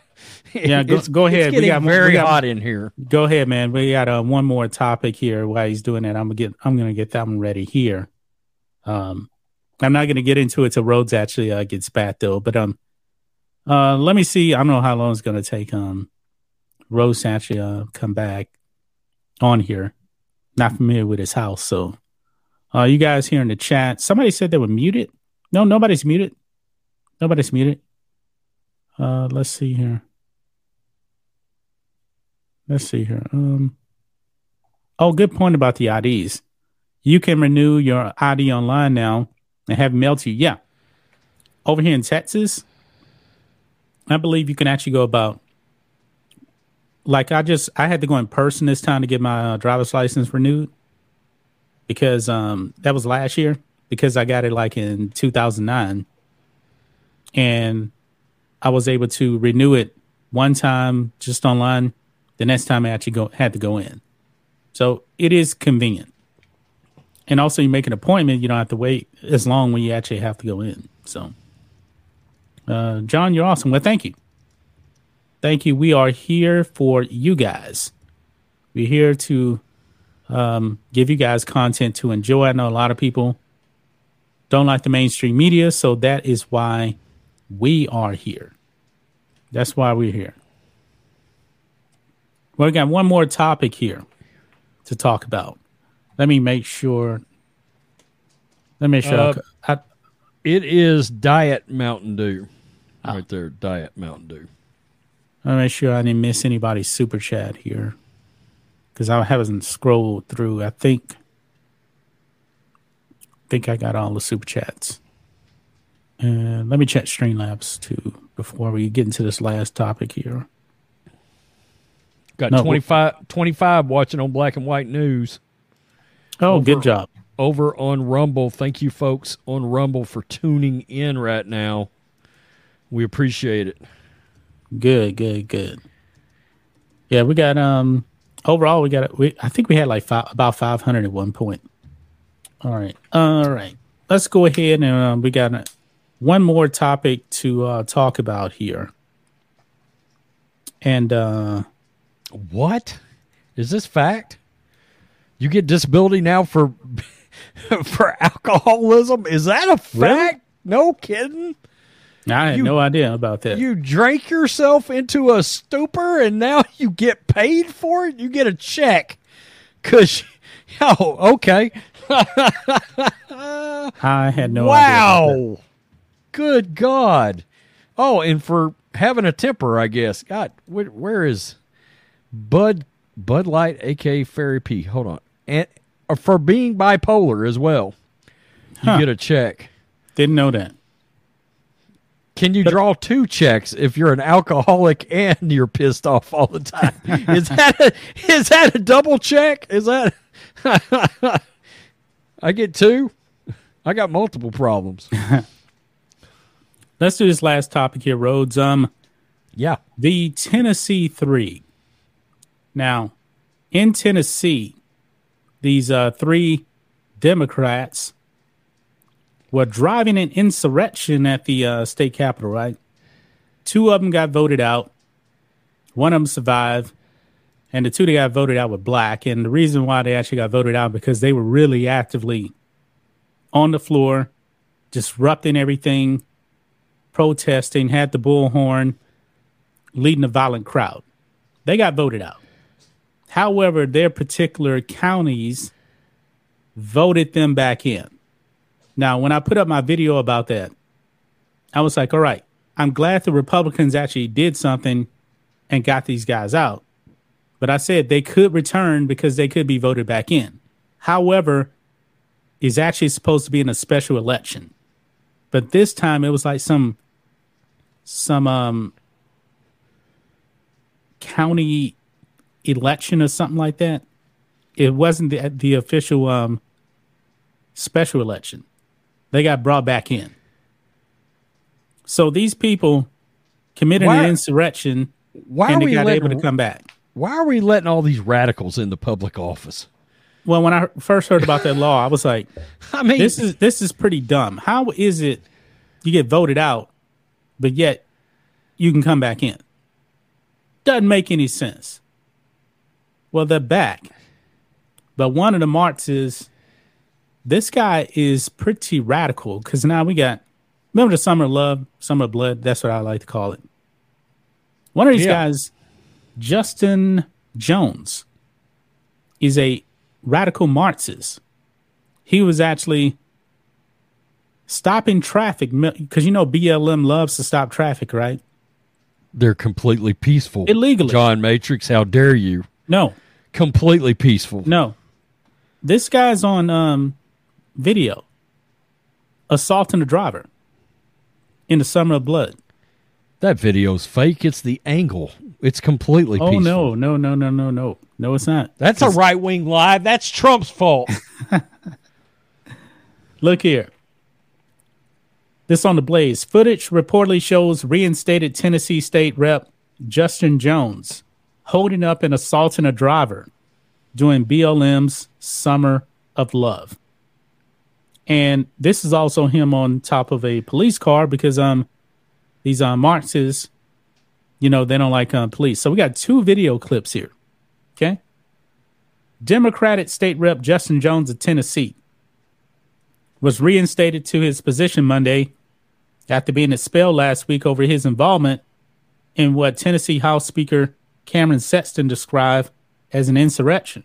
yeah, go, go ahead. It's getting we got very we got, hot in here. Go ahead, man. We got uh, one more topic here. While he's doing that, I'm gonna get I'm gonna get that one ready here. Um, I'm not going to get into it till Rhodes actually uh, gets back though, but um, uh, let me see. I don't know how long it's going to take um Rhodes to actually uh, come back on here. Not familiar with his house, so uh, you guys here in the chat. Somebody said they were muted. No, nobody's muted. Nobody's muted. Uh, let's see here. Let's see here. Um, oh, good point about the I Ds. You can renew your I D online now and have it mailed to you. Yeah. Over here in Texas, I believe you can actually go about, like I just, I had to go in person this time to get my uh, driver's license renewed because um, that was last year because I got it like in two thousand nine and I was able to renew it one time just online. The next time I actually go, had to go in. So it is convenient. And also, you make an appointment, you don't have to wait as long when you actually have to go in. So, uh, John, you're awesome. Well, thank you. Thank you. We are here for you guys. We're here to um, give you guys content to enjoy. I know a lot of people don't like the mainstream media, so that is why we are here. That's why we're here. Well, we got one more topic here to talk about. Let me make sure. Let me show. Uh, I, it is Diet Mountain Dew. Oh. Right there, Diet Mountain Dew. Let me make sure I didn't miss anybody's super chat here. Because I haven't scrolled through. I think, I think I got all the super chats. And let me check Streamlabs, too, before we get into this last topic here. Got no, twenty-five, twenty-five watching on Black and White News. Oh, over, good job. Over on Rumble. Thank you, folks, on Rumble for tuning in right now. We appreciate it. Good, good, good. Yeah, we got, um, overall, we got, we, I think we had like five, about five hundred at one point. All right. All right. Let's go ahead and um, we got one more topic to uh, talk about here. And, uh, what? Is this fact? You get disability now for for alcoholism? Is that a fact? Really? No kidding. I had you, no idea about that. You drank yourself into a stupor, and now you get paid for it? You get a check. Because, oh, okay. I had no wow. idea. Wow. Good God. Oh, and for having a temper, I guess. God, where, where is Bud Bud Light, a k a. Fairy P? Hold on. And for being bipolar as well, you huh. get a check. Didn't know that. Can you but, draw two checks if you're an alcoholic and you're pissed off all the time? Is that a, is that a double check? Is that I get two? I got multiple problems. Let's do this last topic here, Rhodes. Um, yeah, the Tennessee Three. Now, in Tennessee, these uh, three Democrats were driving an insurrection at the uh, state capitol, right? Two of them got voted out. One of them survived. And the two that got voted out were black. And the reason why they actually got voted out because they were really actively on the floor, disrupting everything, protesting, had the bullhorn, leading a violent crowd. They got voted out. However, their particular counties voted them back in. Now, when I put up my video about that, I was like, all right, I'm glad the Republicans actually did something and got these guys out. But I said they could return because they could be voted back in. However, it's actually supposed to be in a special election. But this time it was like some some um, county election or something like that. It wasn't the, the official um, special election. They got brought back in. So these people committed why, an insurrection why and they got letting, able to come back. Why are we letting all these radicals into public office? Well, when I first heard about that law, I was like, I mean, this is this is pretty dumb. How is it you get voted out, but yet you can come back in? Doesn't make any sense. Well, they're back. But one of the marks is this guy is pretty radical because now we got, remember the Summer of Love, Summer of Blood? That's what I like to call it. One of these yeah. guys, Justin Jones, is a radical Marxist. He was actually stopping traffic because, you know, B L M loves to stop traffic, right? They're completely peaceful. Illegally. John Matrix, how dare you? No. Completely peaceful. No. This guy's on um, video assaulting a driver in the Summer of Blood. That video's fake. It's the angle. It's completely oh, peaceful. Oh, no, no, no, no, no, no. No, it's not. That's it's, a right-wing lie. That's Trump's fault. Look here. This on the Blaze. Footage reportedly shows reinstated Tennessee State Rep Justin Jones holding up and assaulting a driver during B L M's Summer of Love. And this is also him on top of a police car because um, these uh, Marxists, you know, they don't like um, police. So we got two video clips here. Okay. Democratic State Rep Justin Jones of Tennessee was reinstated to his position Monday after being expelled last week over his involvement in what Tennessee House Speaker Cameron Sexton described as an insurrection.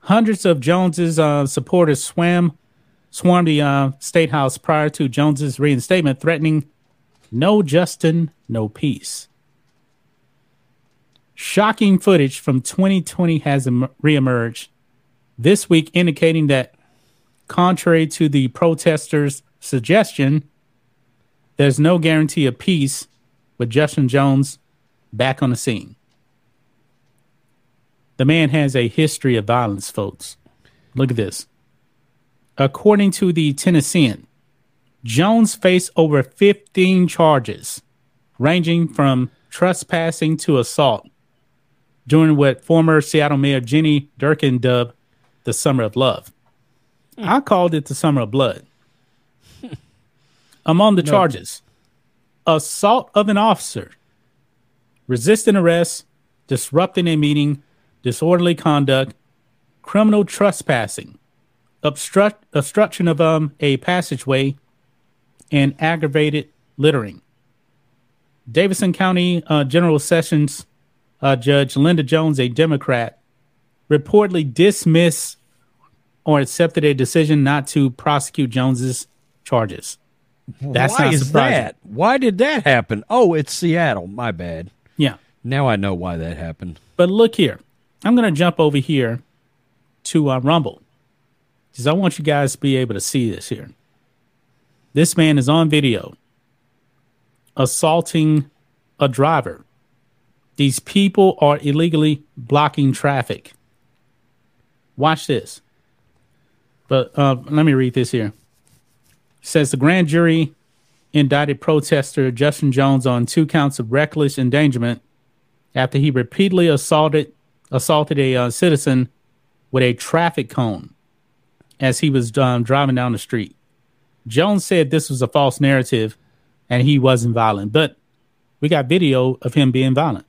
Hundreds of Jones's uh, supporters swam, swarmed the uh, State House prior to Jones's reinstatement, threatening "No Justin, no peace." Shocking footage from twenty twenty has em- reemerged this week, indicating that, contrary to the protesters' suggestion, there's no guarantee of peace with Justin Jones back on the scene. The man has a history of violence, folks. Look at this. According to the Tennessean, Jones faced over fifteen charges, ranging from trespassing to assault, during what former Seattle Mayor Jenny Durkan dubbed the Summer of Love. I called it the Summer of Blood. Among the no. charges, assault of an officer, resisting arrest, disrupting a meeting, disorderly conduct, criminal trespassing, obstruct, obstruction of um, a passageway, and aggravated littering. Davidson County uh, General Sessions Uh, Judge Linda Jones, a Democrat, reportedly dismissed or accepted a decision not to prosecute Jones's charges. That's Why not is surprising. That? Why did that happen? Oh, it's Seattle. My bad. Yeah. Now I know why that happened. But look here. I'm going to jump over here to uh, Rumble because I want you guys to be able to see this here. This man is on video assaulting a driver. These people are illegally blocking traffic. Watch this. But uh, let me read this here. It says the grand jury indicted protester Justin Jones on two counts of reckless endangerment after he repeatedly assaulted assaulted a uh, citizen with a traffic cone as he was um, driving down the street. Jones said this was a false narrative and he wasn't violent. But We got video of him being violent.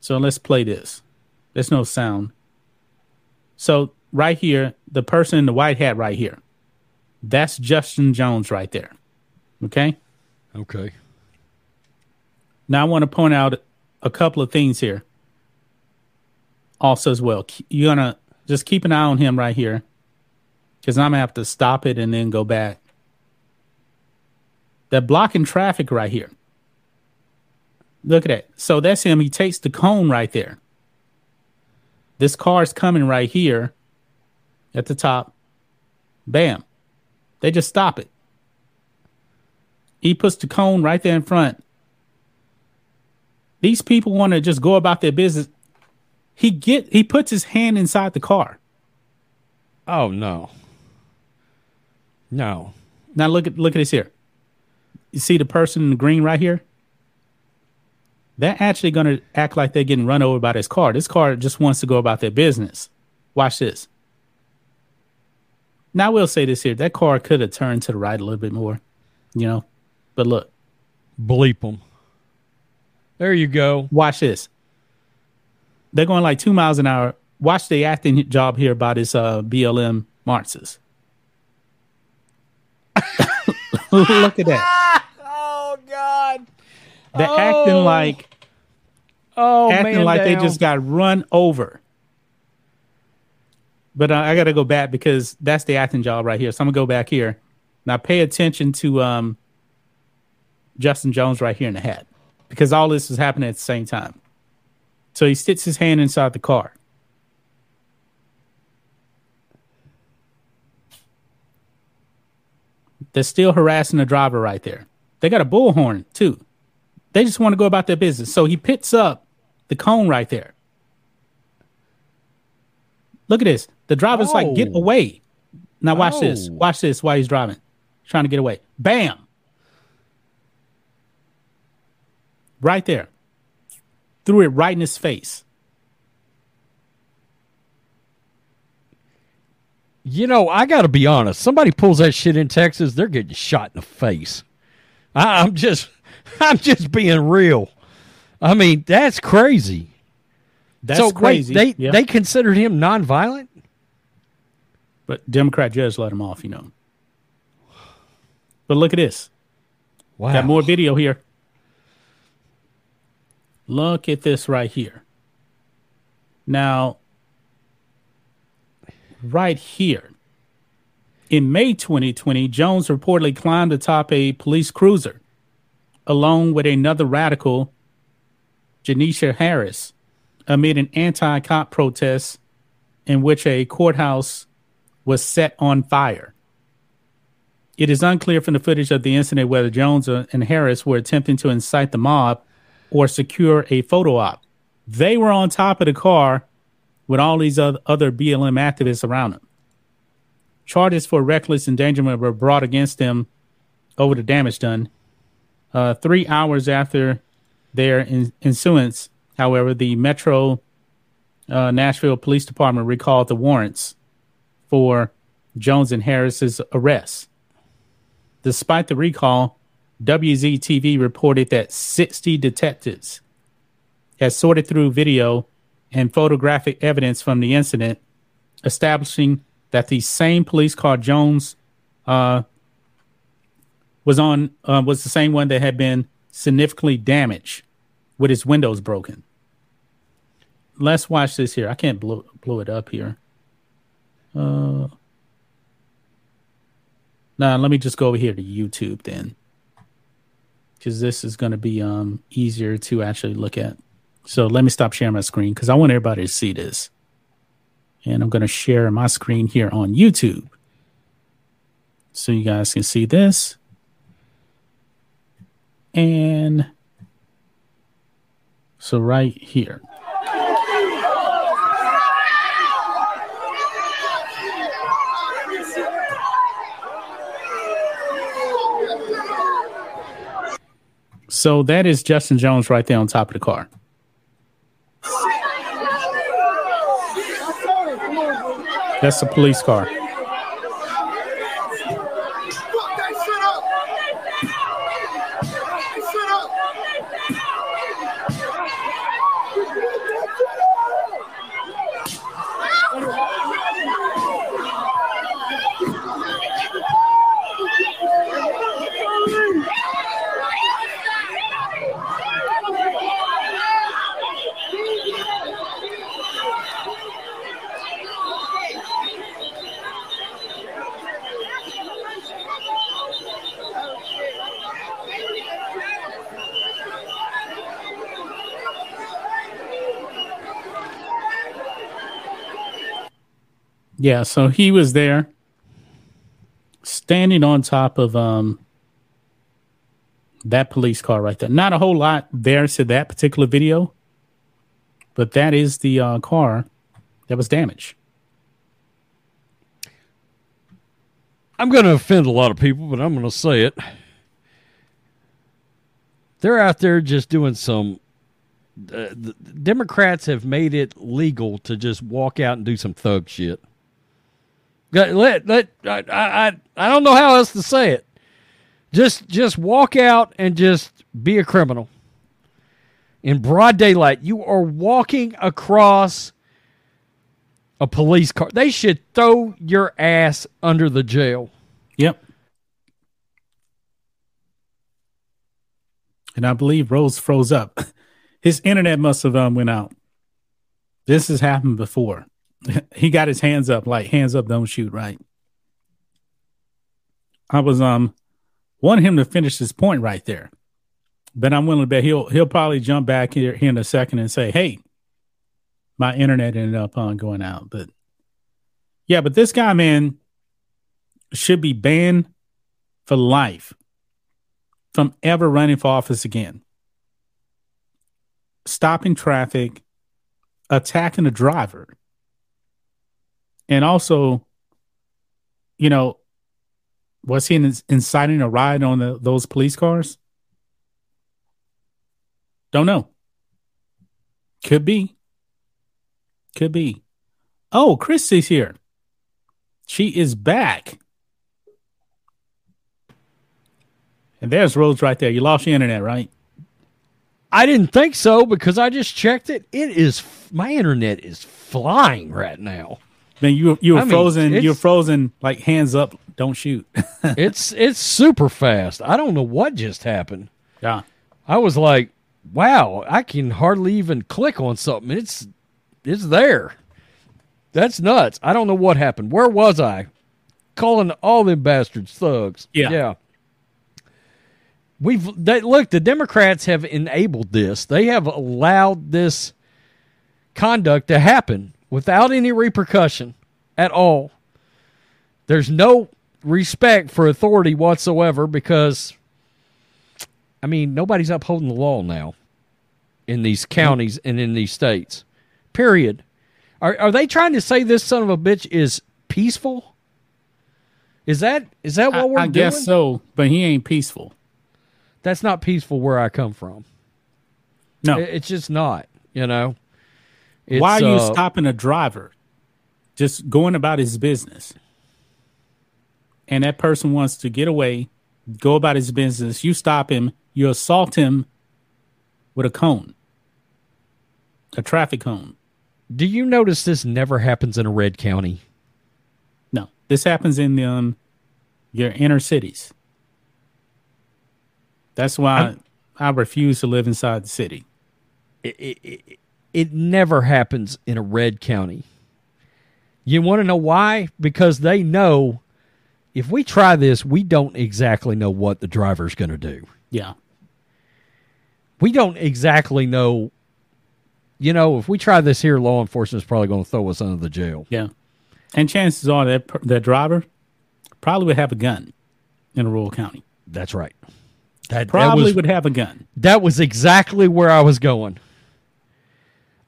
So let's play this. There's no sound. So right here, the person in the white hat right here, that's Justin Jones right there. Okay? Okay. Now I want to point out a couple of things here also as well. You're going to just keep an eye on him right here because I'm going to have to stop it and then go back. They're blocking traffic right here. Look at that. So that's him. He takes the cone right there. This car is coming right here at the top. Bam. They just stop it. He puts the cone right there in front. These people want to just go about their business. He get he puts his hand inside the car. Oh, no. No. Now look at look at this here. You see the person in the green right here? They're actually going to act like they're getting run over by this car. This car just wants to go about their business. Watch this. Now, I will say this here. That car could have turned to the right a little bit more, you know. But look. Bleep them. There you go. Watch this. They're going like two miles an hour. Watch the acting job here by this uh, B L M Marxist. Look at that. Oh, God. They're oh. acting like, oh, acting man like down. They just got run over. But uh, I got to go back because that's the acting job right here. So I'm going to go back here. Now pay attention to um, Justin Jones right here in the hat because all this is happening at the same time. So he sticks his hand inside the car. They're still harassing the driver right there. They got a bullhorn, too. They just want to go about their business. So he picks up the cone right there. Look at this. The driver's oh. like, get away. Now watch oh. this. Watch this while he's driving. He's trying to get away. Bam. Right there. Threw it right in his face. You know, I got to be honest. Somebody pulls that shit in Texas, they're getting shot in the face. I, I'm just... I'm just being real. I mean, that's crazy. That's so, crazy. Wait, they yeah. they considered him nonviolent? But Democrat judge let him off, you know. But look at this. Wow. Got more video here. Look at this right here. Now, right here. In May twenty twenty, Jones reportedly climbed atop a police cruiser along with another radical, Janisha Harris, amid an anti-cop protest in which a courthouse was set on fire. It is unclear from the footage of the incident whether Jones and Harris were attempting to incite the mob or secure a photo op. They were on top of the car with all these other B L M activists around them. Charges for reckless endangerment were brought against them over the damage done. Uh, three hours after their in- ensuance, however, the Metro uh, Nashville Police Department recalled the warrants for Jones and Harris's arrests. Despite the recall, W Z T V reported that sixty detectives had sorted through video and photographic evidence from the incident, establishing that the same police car Jones uh was on uh, was the same one that had been significantly damaged with its windows broken. Let's watch this here. I can't blow, blow it up here. Uh, nah, let me just go over here to YouTube then, because this is going to be um easier to actually look at. So let me stop sharing my screen because I want everybody to see this. And I'm going to share my screen here on YouTube so you guys can see this. And so right here. So that is Justin Jones right there on top of the car. That's the police car. Yeah, so he was there standing on top of um that police car right there. Not a whole lot there to that particular video, but that is the uh, car that was damaged. I'm going to offend a lot of people, but I'm going to say it. They're out there just doing some... Uh, the Democrats have made it legal to just walk out and do some thug shit. Let, let, I, I, I don't know how else to say it. Just, just walk out and just be a criminal. In broad daylight, you are walking across a police car. They should throw your ass under the jail. Yep. And I believe Rose froze up. His internet must have um, went out. This has happened before. He got his hands up, like hands up, don't shoot, right? I was um wanting him to finish his point right there, but I'm willing to bet he'll he'll probably jump back here, here in a second and say, "Hey, my internet ended up on going out." But yeah, but this guy, man, should be banned for life from ever running for office again. Stopping traffic, attacking a driver. And also, you know, was he inciting a riot on the, those police cars? Don't know. Could be. Could be. Oh, Christy's here. She is back. And there's Rose right there. You lost your internet, right? I didn't think so because I just checked it. It is my internet is flying right now. Then you you were I mean, frozen. You're frozen like hands up. Don't shoot. it's it's super fast. I don't know what just happened. Yeah, I was like, wow, I can hardly even click on something. It's it's there. That's nuts. I don't know what happened. Where was I? Calling all them bastards thugs. Yeah. Yeah. We've they, look, the Democrats have enabled this. They have allowed this conduct to happen without any repercussion at all. There's no respect for authority whatsoever because, I mean, nobody's upholding the law now in these counties and in these states. Period. Are are they trying to say this son of a bitch is peaceful? Is that is that what I, we're I doing? I guess so, but he ain't peaceful. That's not peaceful where I come from. No. It's just not, you know. It's, why are you uh, stopping a driver just going about his business? And that person wants to get away, go about his business. You stop him. You assault him with a cone, a traffic cone. Do you notice this never happens in a red county? No. This happens in the, um, your inner cities. That's why I'm, I refuse to live inside the city. It, it, it, it never happens in a red county. You want to know why? Because they know if we try this, we don't exactly know what the driver's going to do. Yeah. We don't exactly know. You know, if we try this here, law enforcement's probably going to throw us under the jail. Yeah. And chances are that that driver probably would have a gun in a rural county. That's right. That, Probably that was, would have a gun. That was exactly where I was going.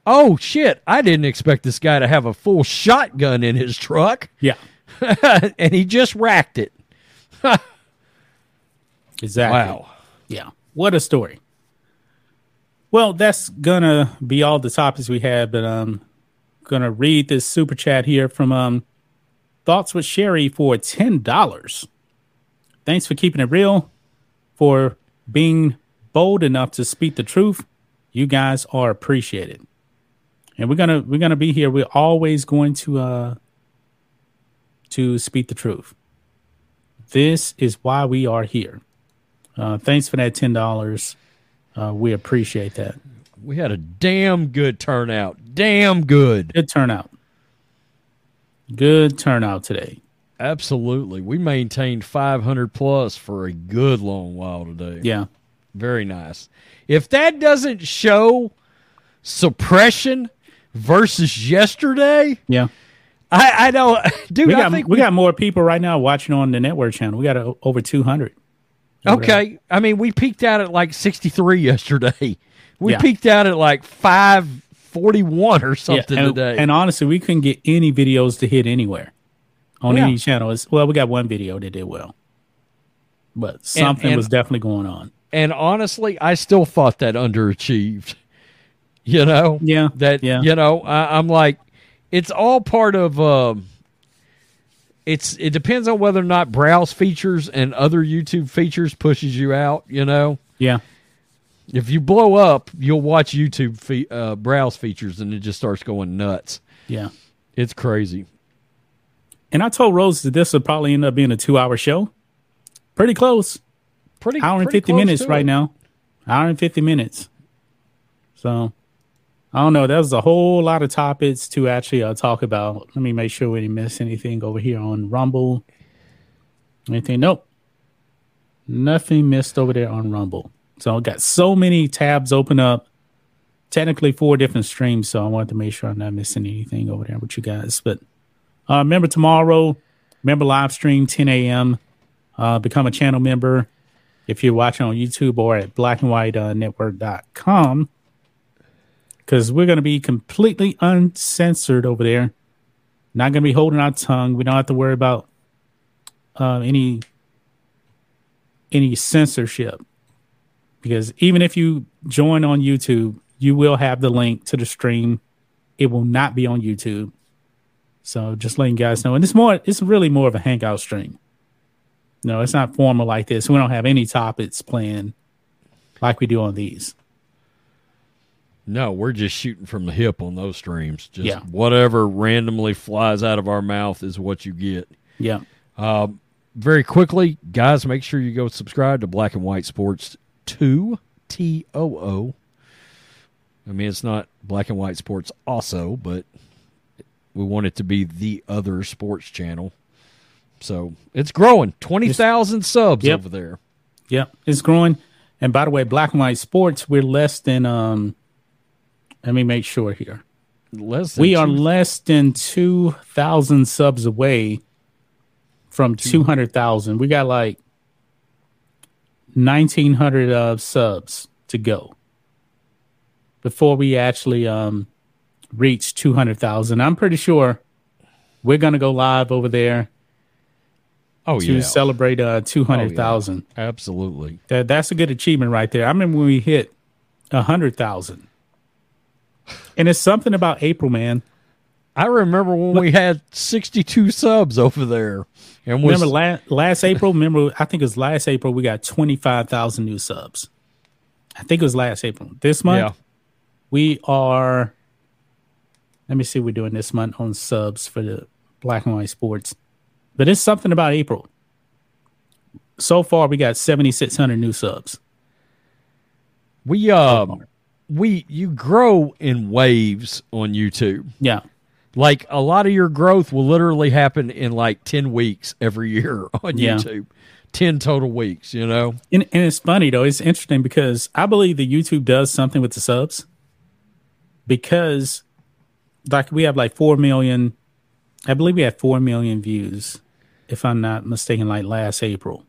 Oh, shit. I didn't expect this guy to have a full shotgun in his truck. Yeah. And he just racked it. Exactly. Wow. Yeah. What a story. Well, that's going to be all the topics we had, but I'm going to read this super chat here from um, Thoughts with Sherry for ten dollars. Thanks for keeping it real. For being bold enough to speak the truth, you guys are appreciated. And we're gonna we're gonna be here. We're always going to uh to speak the truth. This is why we are here. Uh, thanks for that ten dollars. Uh, we appreciate that. We had a damn good turnout. Damn good. Good turnout. Good turnout today. Absolutely. We maintained five hundred plus for a good long while today. Yeah. Very nice. If that doesn't show suppression versus yesterday, yeah, I, I know, dude. We got, I think we, we got more people right now watching on the network channel. We got a, over two hundred. Okay. That. I mean, we peaked out at like sixty-three yesterday. We yeah. peaked out at like five forty-one or something yeah, and, today. And honestly, we couldn't get any videos to hit anywhere on yeah. any channel. It's, well, we got one video that did well, but something and, and, was definitely going on. And honestly, I still thought that underachieved, you know? Yeah. That, yeah. you know, I, I'm like, it's all part of, um, it's, it depends on whether or not browse features and other YouTube features pushes you out, you know? Yeah. If you blow up, you'll watch YouTube fe- uh, browse features and it just starts going nuts. Yeah. It's crazy. And I told Rose that this would probably end up being a two-hour show. Pretty close. Pretty hour and fifty minutes right now. Hour and fifty minutes. So, I don't know. That was a whole lot of topics to actually uh, talk about. Let me make sure we didn't miss anything over here on Rumble. Anything? Nope. Nothing missed over there on Rumble. So, I got so many tabs open up. Technically, four different streams. So, I wanted to make sure I'm not missing anything over there with you guys. But uh, remember tomorrow, remember live stream, ten a.m. Uh, become a channel member. If you're watching on YouTube or at black and white network dot com, because we're going to be completely uncensored over there. Not going to be holding our tongue. We don't have to worry about uh, any any censorship. Because even if you join on YouTube, you will have the link to the stream. It will not be on YouTube. So just letting you guys know. And it's more, it's really more of a hangout stream. No, it's not formal like this. We don't have any topics planned like we do on these. No, we're just shooting from the hip on those streams. Just yeah. whatever randomly flies out of our mouth is what you get. Yeah. Uh, very quickly, guys, make sure you go subscribe to Black and White Sports two, T O O. I mean, it's not Black and White Sports also, but we want it to be the other sports channel. So it's growing, twenty thousand subs yep. over there. Yeah, it's growing. And by the way, Black and White Sports, we're less than, um, let me make sure here. Less than we two. Are less than two thousand subs away from two hundred thousand. We got like nineteen hundred uh, subs to go before we actually um, reach two hundred thousand. I'm pretty sure we're going to go live over there. Oh, to yeah. celebrate uh, two hundred thousand. Oh, yeah. Absolutely. That, that's a good achievement right there. I remember when we hit one hundred thousand. And it's something about April, man. I remember when Look, we had sixty-two subs over there. And was, remember la- last April? Remember, I think it was last April, we got twenty-five thousand new subs. I think it was last April. This month, yeah. we are, let me see what we're doing this month on subs for the Black and White Sports. But it's something about April. So far, we got seventy-six hundred new subs. We, uh, we, you grow in waves on YouTube. Yeah. Like, a lot of your growth will literally happen in, like, ten weeks every year on yeah. YouTube. ten total weeks, you know? And, and it's funny, though. It's interesting because I believe that YouTube does something with the subs. Because, like, we have, like, four million... I believe we had four million views. If I'm not mistaken, like last April,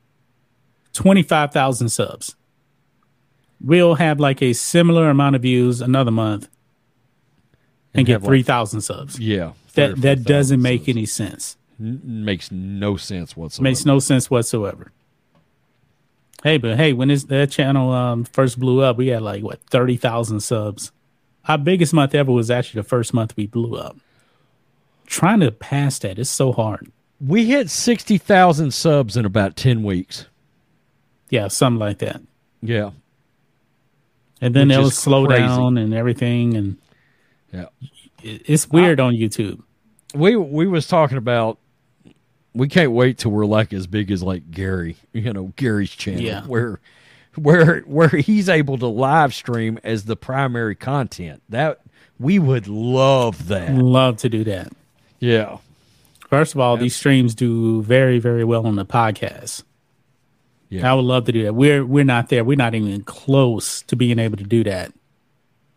twenty-five thousand subs. We'll have like a similar amount of views another month and, and get three thousand like, subs. Yeah. That that doesn't make subs. any sense. N- makes no sense whatsoever. Makes no sense whatsoever. Hey, but hey, when this, that channel um, first blew up, we had like, what, thirty thousand subs. Our biggest month ever was actually the first month we blew up. Trying to pass that is so hard. We hit sixty thousand subs in about ten weeks. Yeah, something like that. Yeah. And then it'll slow crazy. down and everything. And yeah, it's weird I, on YouTube. We we was talking about, we can't wait till we're like as big as like Gary, you know, Gary's channel. Yeah. Where, where, where he's able to live stream as the primary content. That we would love that. Love to do that. Yeah. First of all, That's, these streams do very, very well on the podcast. Yeah. I would love to do that. We're we're not there. We're not even close to being able to do that.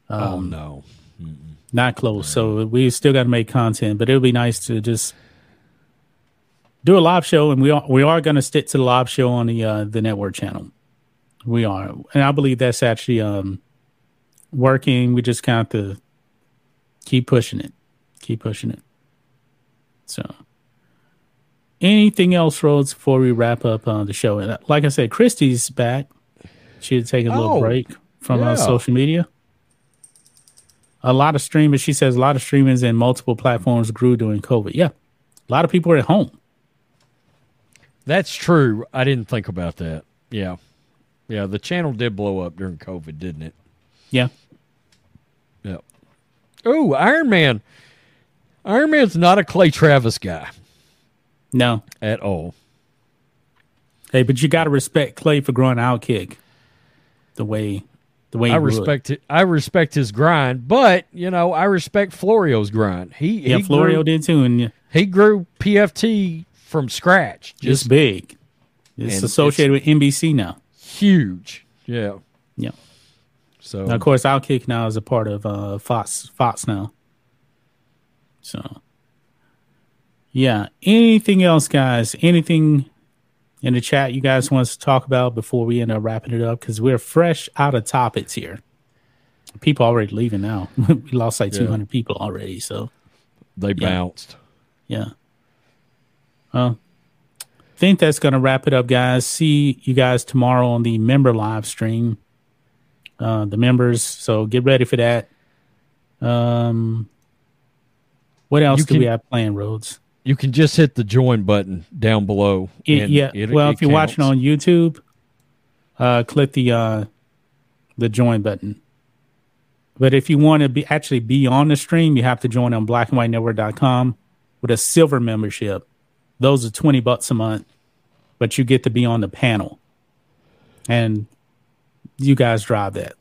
Um, oh, no. Mm-mm. Not close. So we still got to make content, but it would be nice to just do a live show. And we are, we are going to stick to the live show on the uh, the network channel. We are. And I believe that's actually um, working. We just kind of have to keep pushing it. Keep pushing it. So anything else, Rhodes, before we wrap up uh, the show? And like I said, Christy's back. She had taken a little oh, break from yeah. uh, social media. A lot of streamers, she says, a lot of streamers and multiple platforms grew during COVID. Yeah. A lot of people are at home. That's true. I didn't think about that. Yeah. Yeah, the channel did blow up during COVID, didn't it? Yeah. Yeah. Oh, Iron Man. Iron Man's not a Clay Travis guy. No. At all. Hey, but you got to respect Clay for growing Outkick the way... The way I respect it. it. I respect his grind, but you know, I respect Florio's grind. He yeah, he Florio grew, did too, and yeah. he grew P F T from scratch. Just it's big. It's associated it's with N B C now. Huge. Yeah. Yeah. So now, of course, Outkick now is a part of uh, Fox. Fox now. So yeah. Anything else, guys? Anything in the chat you guys want us to talk about before we end up wrapping it up? Because we're fresh out of topics here. People already leaving now. We lost like yeah. two hundred people already, so. They yeah. bounced. Yeah. Well, I think that's going to wrap it up, guys. See you guys tomorrow on the member live stream. Uh, the members, so get ready for that. Um, What else you do can- we have planned, Rhodes? You can just hit the join button down below. It, yeah. It, well, it if you're counts. watching on YouTube, uh, click the uh, the join button. But if you want to be actually be on the stream, you have to join on black and white network dot com with a silver membership. Those are twenty bucks a month, but you get to be on the panel, and you guys drive that.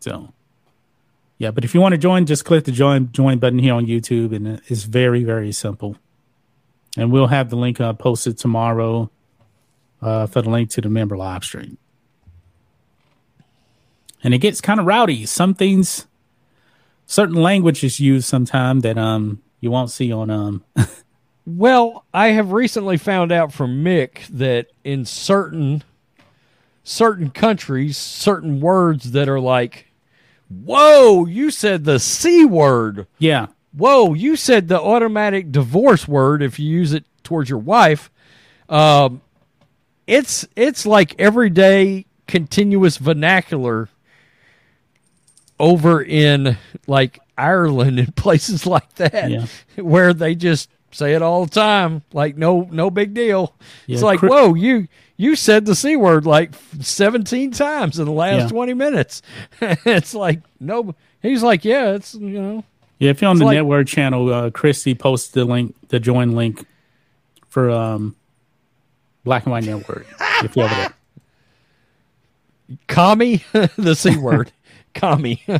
So. Yeah, but if you want to join, just click the join join button here on YouTube, and it's very, very simple. And we'll have the link uh, posted tomorrow uh, for the link to the member live stream. And it gets kind of rowdy. Some things, certain language is used sometime that um you won't see on... um. Well, I have recently found out from Mick that in certain certain countries, certain words that are like, whoa, you said the C word. Yeah. Whoa, you said the automatic divorce word if you use it towards your wife. Um, it's it's like everyday continuous vernacular over in like Ireland and places like that yeah. where they just say it all the time. Like, no no big deal. Yeah, it's like, cr- whoa, you... You said the C word like seventeen times in the last yeah. twenty minutes. It's like, no, he's like, yeah, it's, you know. Yeah, if you're on the like, network channel, uh, Christy posted the link, the join link for um, Black and White Network. If you ever there. Commie, the C word. Commie. Yeah,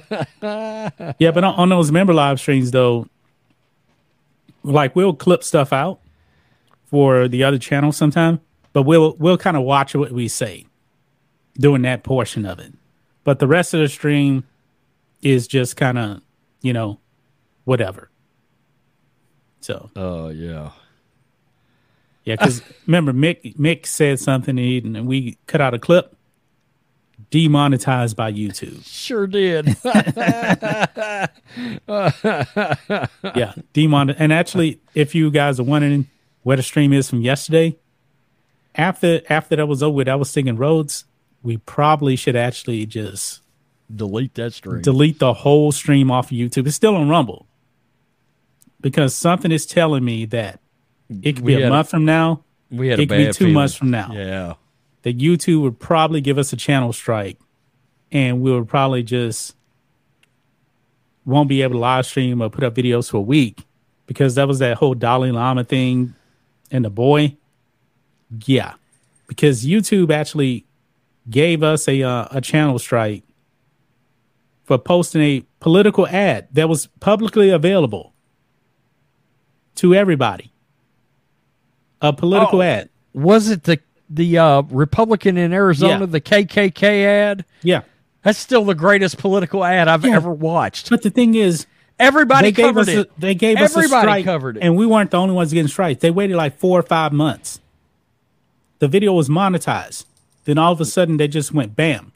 but on, on those member live streams, though, like we'll clip stuff out for the other channel sometime. But we'll we'll kind of watch what we say during that portion of it. But the rest of the stream is just kind of, you know, whatever. So. Oh, uh, yeah. Yeah, because remember, Mick Mick said something and we cut out a clip. Demonetized by YouTube. Sure did. Yeah, demonetized. And actually, if you guys are wondering where the stream is from yesterday, After after that was over with, I was thinking, Rhodes, we probably should actually just delete that stream. Delete the whole stream off of YouTube. It's still on Rumble. Because something is telling me that it could we be a month a, from now. We had it a could bad be two feeling. months from now. Yeah. That YouTube would probably give us a channel strike and we would probably just won't be able to live stream or put up videos for a week because that was that whole Dalai Lama thing and the boy. Yeah, because YouTube actually gave us a uh, a channel strike for posting a political ad that was publicly available to everybody. A political oh, ad. Was it the the uh, Republican in Arizona, yeah. the K K K ad? Yeah. That's still the greatest political ad I've yeah, ever watched. But the thing is, everybody they covered gave us it. A, they gave everybody us a strike, covered it. And we weren't the only ones getting strikes. They waited like four or five months. The video was monetized. Then all of a sudden, they just went, bam.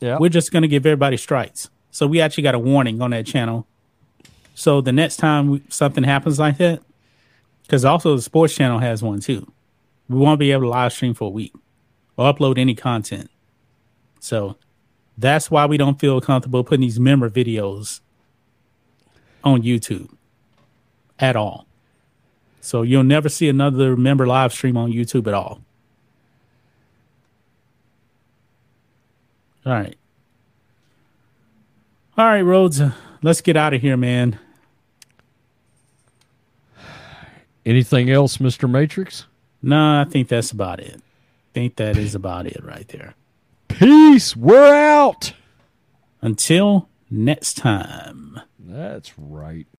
Yeah, we're just going to give everybody strikes. So we actually got a warning on that channel. So the next time we, something happens like that, because also the sports channel has one too, we won't be able to live stream for a week or upload any content. So that's why we don't feel comfortable putting these member videos on YouTube at all. So you'll never see another member live stream on YouTube at all. All right. All right, Rhodes, let's get out of here, man. Anything else, Mister Matrix? No, I think that's about it. I think that is about it right there. Peace. We're out. Until next time. That's right.